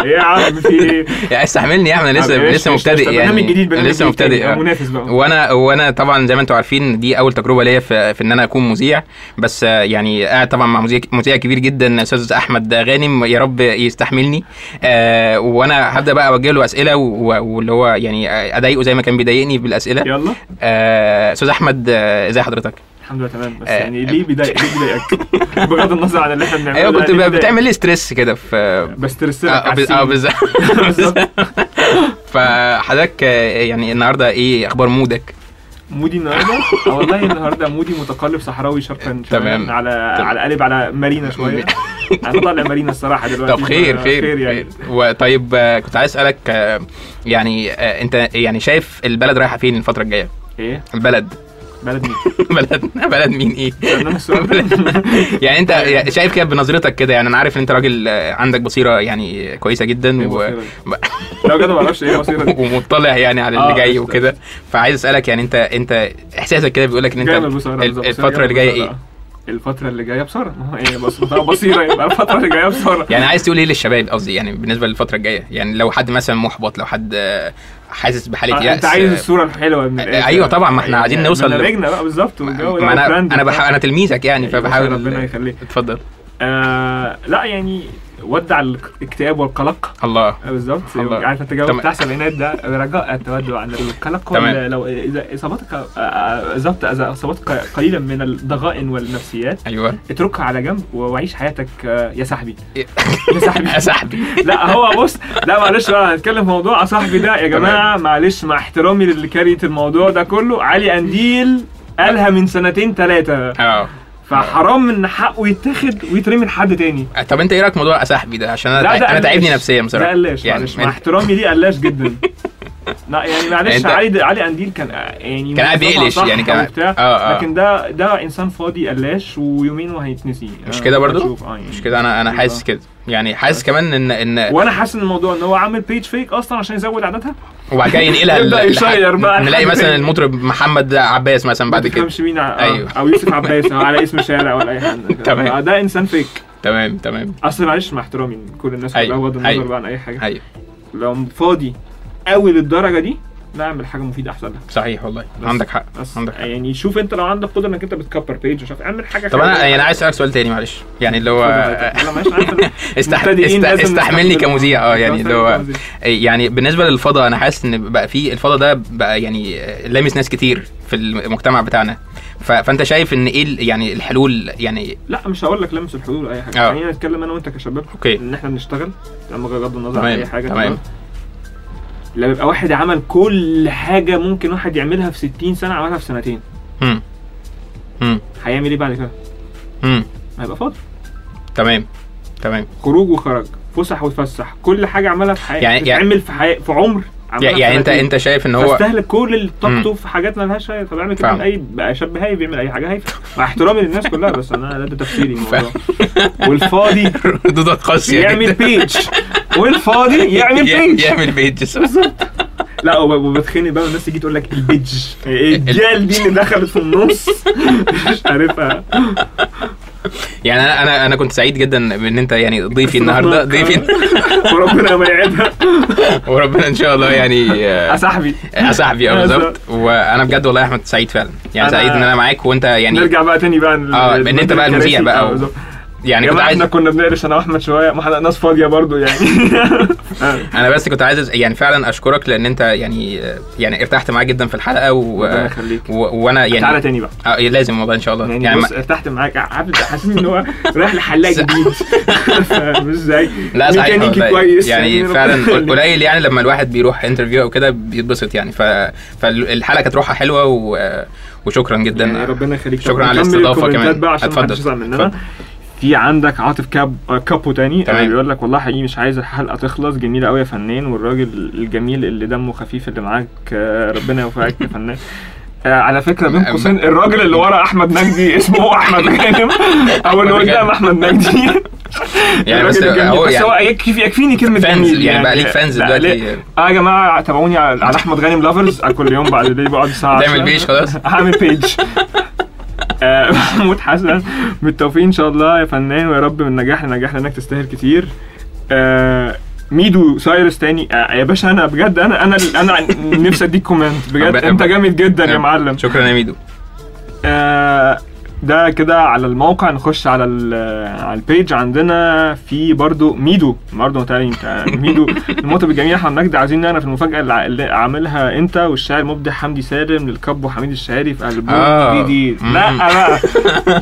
يا عم في ايه؟ استحملني يا عم، انا لسه لسه مبتدئ يعني لسه مبتدئ وانا وانا طبعا زي ما انتم عارفين دي اول تجربه ليا في ان انا اكون مذيع، بس يعني قاعد طبعا مع مذيع كبير جدا استاذ احمد غانم، يا رب يستحملني. وانا هبدا بقى اوجه له اسئله واللي هو يعني اضايقه زي ما كان بيضايقني بالاسئله. يلا استاذ احمد، ازي حضرتك؟ الحمد لله تمام، بس يعني ليه بيضايقك؟ بغض النظر عن اللي احنا بنعمله. ايوه كنت بتعمل لي ستريس كده في بسترسك اه بالظبط. فحضرتك يعني النهارده ايه اخبار مودك؟ مودي النهارده والله النهارده مودي متقلب صحراوي شرقا تمام، على على قلب على مارينا شويه. انا طالع مارينا الصراحه دلوقتي. طب خير خير خير يعني. طيب كنت عايز اسالك يعني انت يعني شايف البلد رايحه فين الفتره الجايه؟ ايه البلد؟ بلد مين؟ بلد بلد مين ايه؟ يعني انت شايف كده بنظرتك كده، يعني انا عارف ان انت راجل عندك بصيره يعني كويسه جدا و لو كده ما اعرفش ايه بصيره دي ومطلع يعني على اللي جاي وكده، فعايز اسالك يعني انت انت احساسك كده بيقول لك ان انت الفتره اللي جايه ايه؟ الفتره اللي جايه بصره، ما هو ايه بصره بصيره يبقى الفتره اللي جايه بصره. يعني عايز تقول ايه للشباب قصدي يعني بالنسبه للفتره الجايه، يعني لو حد مثلا محبط، لو حد حاسس بحاله يأس. انت عايز الصوره الحلوه من الاخر. ايوه طبعا، ما احنا عايزين نوصل لرجنا بقى بالظبط والجو ده. انا انا بحاول، انا تلميذك يعني فبحاول. ربنا يخليك. اتفضل. آه لا يعني ودع الاكتئاب والقلق. الله بالظبط، عارف انت جو بتاع السبعينات ده، رجاء التودع عن القلق. لو اذا اصابتك بالظبط اذا اصابتك قليلا من الضغائن والنفسيات، ايوه اتركها على جنب وعيش حياتك يا صاحبي يا صاحبي يا صاحبي. لا هو بص، لا معلش بقى هنتكلم في موضوع صاحبي ده يا جماعه، معلش مع احترامي للي كاريت الموضوع ده كله، علي انديل قالها من سنتين ثلاثه اه، فحرام ان حقه يتاخد ويترمي لحد تاني. طب انت ايه رايك موضوع صاحبي ده؟ عشان انا تعبني نفسيا بصراحه. لا قلاش يعني مع احترامي ليه قلاش جدا. لا يعني معلش علي علي انديل كان يعني كان قاعد بيقلش يعني كان اه اه لكن ده ده انسان فاضي قلاش ويومين وهيتنسي. مش كده برضو؟ آه يعني مش كده، انا انا حاسس كده يعني، حاسس كمان ان ان وانا حاسس ان الموضوع ان هو عامل بيج فيك اصلا عشان يزود عددها وبعد كده ينقلها. نلاقي مثلا المطرب محمد عباس مثلا بعد كده مش مين أيوه. او يوسف عباس على اسم شارع ولا اي حاجه، ده انسان فيك. تمام تمام. اصل معلش مع احترامي كل الناس بتغض النظر بقى عن اي حاجه، ايوه لو فاضي قوي للدرجه دي نعمل حاجه مفيده احسن لك. صحيح والله عندك حق عندك حق. يعني شوف انت لو عندك قدره انك انت بتكبر بيج وشوف اعمل حاجه. طب انا يعني عايز اسالك سؤال تاني معلش، يعني اللي هو استحملني كمذيع اه يعني اللي هو يعني بالنسبه للفضاء، انا حاسس ان بقى في الفضاء ده بقى يعني لامس ناس كتير في المجتمع بتاعنا، فانت شايف ان ايه يعني الحلول؟ يعني لا مش هقول لك لمس الحلول اي حاجه، خلينا نتكلم انا وانت كشباب ان احنا بنشتغل بغض النظر عن اي حاجه. تمام. لما يبقى واحد عمل كل حاجه ممكن واحد يعملها في ستين سنه عملها في سنتين، امم امم هيعمل ايه بعد كده؟ امم هيبقى فاضي. تمام تمام. خروج وخرج، فسح وتفسح، كل حاجه عملها في حياته يعني يعمل في حي... في عمر عملها يعني, يعني انت انت شايف ان هو استهلك كل طاقته في حاجات مالهاش اي. طب اعمل كده اي شاب هاي بيعمل اي حاجه هايفه مع احترامي للناس كلها، بس انا ده تفسيري الموضوع. والفاضي ردودك قاسيه يعمل بيج والفاضي يعمل بيج يعمل بيج بالظبط. لا وبتخنق بقى والناس تيجي تقول لك البيج ايه الجال دي اللي دخلت في النص مش عارفها. يعني انا انا انا كنت سعيد جدا ان انت يعني ضيفي النهارده ضيفي وربنا ما يعيدها وربنا ان شاء الله يعني يا صاحبي يا صاحبي اه بالظبط. وانا بجد والله يا احمد سعيد فعلا يعني سعيد ان انا معاك وانت يعني نرجع بقى تاني بقى اه ان انت بقى المذيع بقى و... يعني كنت عايز احنا كنا بنقرش انا واحمد شويه ما احنا ناس فاضيه برضو يعني. انا بس كنت عايز يعني فعلا اشكرك لان انت يعني يعني ارتحت معاك جدا في الحلقه وانا و... و... يعني تعالى تاني بقى اه لازم والله ان شاء الله يعني, يعني بص ما... ارتحت معاك عبد حاسس ان هو رايح لحلاق جديد مش زي لا صحيح كويس يعني, يعني فعلا قليل يعني لما الواحد بيروح انترفيو او كده بيتبسط يعني ف... فالحلقه كانت روحها حلوه و... وشكرا جدا يعني ربنا يخليك. شكرا على الاستضافه كمان. اتفضل. في عندك عاطف كاب كابو تاني بيقول لك والله حقيقي مش عايز الحلقه تخلص، جميله قوي يا فنان والراجل الجميل اللي دمه خفيف اللي معاك ربنا يوفقك يا فنان. على فكره بين قوسين الراجل اللي ورا احمد مجدي اسمه احمد غانم او اللي قدام احمد مجدي يعني بس هو يعني يكفيني كلمه جميل يعني بقى ليك فانز دلوقتي. اه يا جماعه تابعوني على احمد غانم لافرز كل يوم بعد الليل بقعد ساعه تعمل بيج خلاص هعمل بيج. محمود حسن بالتوفيق ان شاء الله يا فنان ويا رب من نجاح لنجاح لانك تستاهل كتير. ميدو سايرس تاني يا باشا انا بجد انا انا انا نفسي اديك كومنت بجد انت جامد جدا يا معلم شكرا يا ميدو. ده كده على الموقع. نخش على على البيج عندنا في برضو ميدو برضو تاني ميدو المطرب الجميل احمد مجدي عايزين انا في المفاجاه اللي عاملها انت والشاعر المبدع حمدي سالم للكب وحميد الشاعري في البوم جديد. لا لا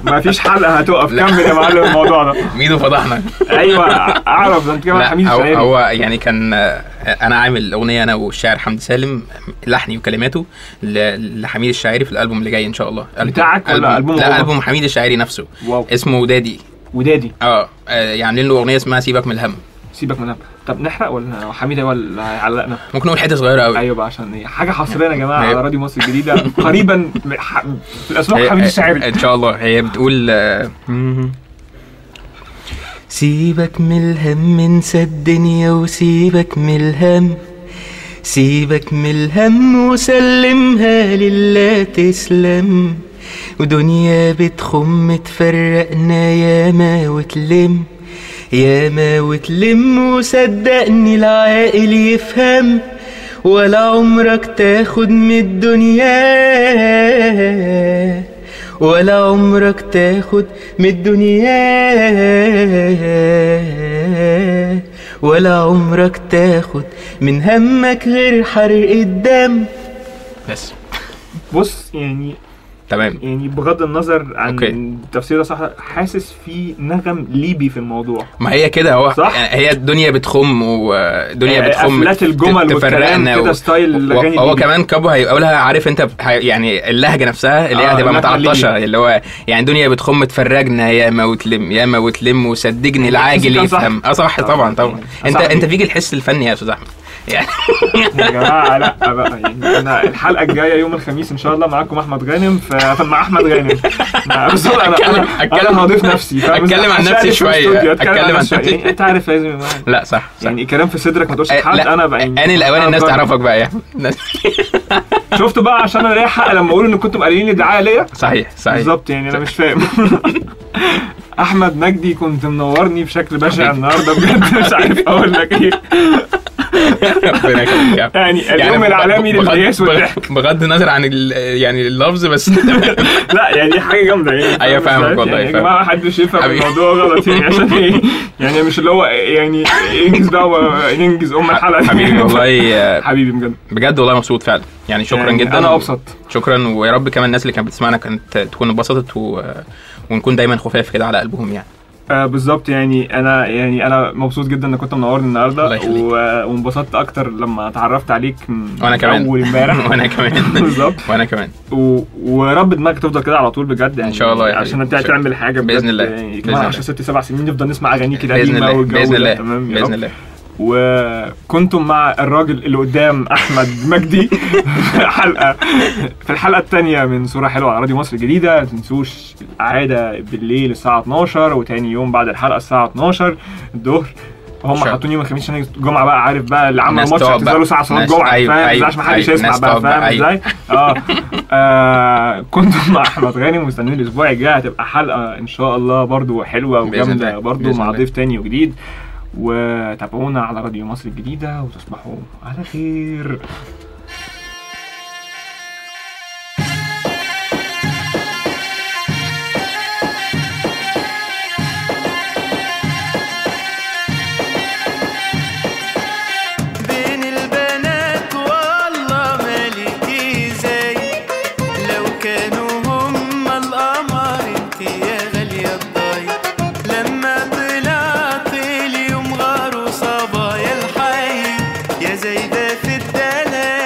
ما فيش حلقه هتقف كمل يا معلم الموضوع ده ميدو فضحنا. ايوه اعرف انت كمان حميد الشاعري هو يعني كان انا عامل اغنيه انا والشاعر حمدي سالم لحني وكلماته لحميد الشاعري في الالبوم اللي جاي ان شاء الله بتاعك ولا البوم ألبوم حميد الشاعري نفسه. واو. اسمه ودادي ودادي اه يعني عاملين له اغنيه اسمها سيبك من الهم سيبك من الهم. طب نحرق ولا حميد هو اللي علقنا؟ ممكن نقول حته صغيره قوي ايوه بقى عشان حاجه حصريه يا جماعه على راديو مصر الجديده قريبا في الاسواق حميد الشاعري ان شاء الله. هي بتقول سيبك من الهم انسى الدنيا وسيبك من الهم سيبك من الهم وسلمها لله تسلم ودنيا بتخم تفرقنا ياما وتلم ياما وتلم وصدقني العاقل يفهم ولا عمرك تاخد من الدنيا ولا عمرك تاخد من الدنيا ولا عمرك تاخد من همك غير حرق الدم. بس بص يعني تمام يعني بغض النظر عن تفسيرها صح حاسس في نغم ليبي في الموضوع. ما هي كده هو يعني هي الدنيا بتخم والدنيا آه بتخم تفرقنا كده ستايل اغاني هو كمان كابو هيقولها عارف انت يعني اللهجه نفسها اللي هي آه هتبقى متعطشه اللي هو يعني الدنيا بتخم تفرجنا يا ما وتلم يا ما وتلم وصدقني العاجل يفهم. اه صح طبعا طبعا انت انت فيك الحس الفني يا استاذ احمد يعني يا جماعه لا بقى يعني انا الحلقه الجايه يوم الخميس ان شاء الله معاكم احمد غانم مع احمد غانم بس انا اتكلم هضيف نفسي اتكلم عن نفسي شويه اتكلم عن نفسي انت عارف لازم لا صح يعني كلام في صدرك ما تقولش لحد انا بقى انا الاوان الناس تعرفك بقى يا شفتوا بقى عشان انا ليا حق لما اقول ان كنتم قليلين الدعايه ليا صحيح صحيح بالظبط يعني انا مش فاهم. احمد مجدي كنت منورني بشكل بشع النهارده بجد مش عارف اقول لك ايه يعني اليوم العالمي للقياس والضحك بغض النظر عن يعني اللفظ بس لا يعني حاجه جامده يعني ايوه فاهمك والله يا جماعه محدش يفهم الموضوع غلط يعني عشان ايه يعني مش اللي هو يعني انجز ده انجز ام الحلقه حبيبي والله حبيبي بجد بجد والله مبسوط فعلا يعني شكرا جدا انا ابسط شكرا ويا رب كمان الناس اللي كانت بتسمعنا كانت تكون انبسطت ونكون دايما خفاف كده على قلبهم يعني آه بالظبط يعني انا يعني انا مبسوط جدا انك كنت منورني النهارده وانبسطت اكتر لما اتعرفت عليك وانا كمان اول امبارح وانا كمان بالظبط وانا كمان ويا رب دماغك تفضل كده على طول بجد يعني ان شاء الله يعني عشان انت تعمل حاجه باذن الله يعني كمان عشان ست سبع سنين نفضل نسمع اغانيك كده باذن الله تمام باذن الله. وكنتم مع الراجل اللي قدام احمد مجدي حلقه في الحلقه الثانيه من صوره حلوه على راديو مصر الجديده. ما تنسوش العاده بالليل الساعه اتناشر وتاني يوم بعد الحلقه الساعه اتناشر الظهر هم حاطين يوم الخميس عشان الجمعه بقى عارف بقى اللي عمل ماتش هتنزلوا ساعه صلاه الجمعه فاهم عشان ما حدش يسمع بقى فاهم ازاي. اه, آه كنتم مع احمد غانم مستنيين الاسبوع الجاي هتبقى حلقه ان شاء الله برده حلوه وجامده برده مع ضيف تاني وجديد وتابعونا على راديو مصر الجديدة وتصبحوا على خير. زي ده في الدلال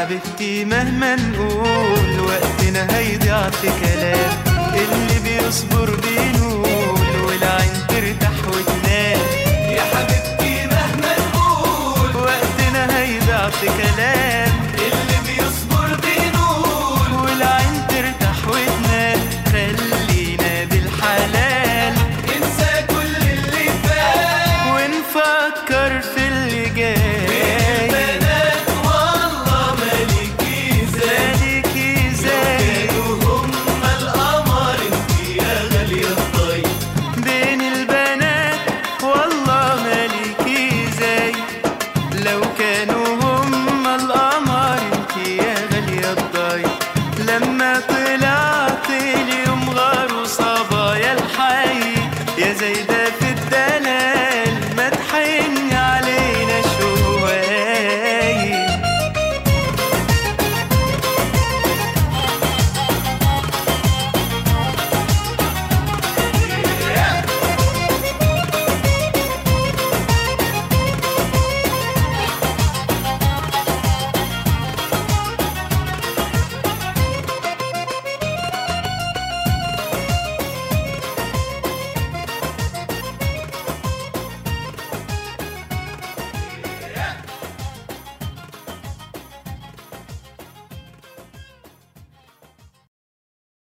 حبيبتي مهما نقول وقتنا هيضيع في كلام، اللي بيصبر بينول والعين ترتاح وتنام. يا حبيبتي مهما نقول وقتنا هيضيع في كلام.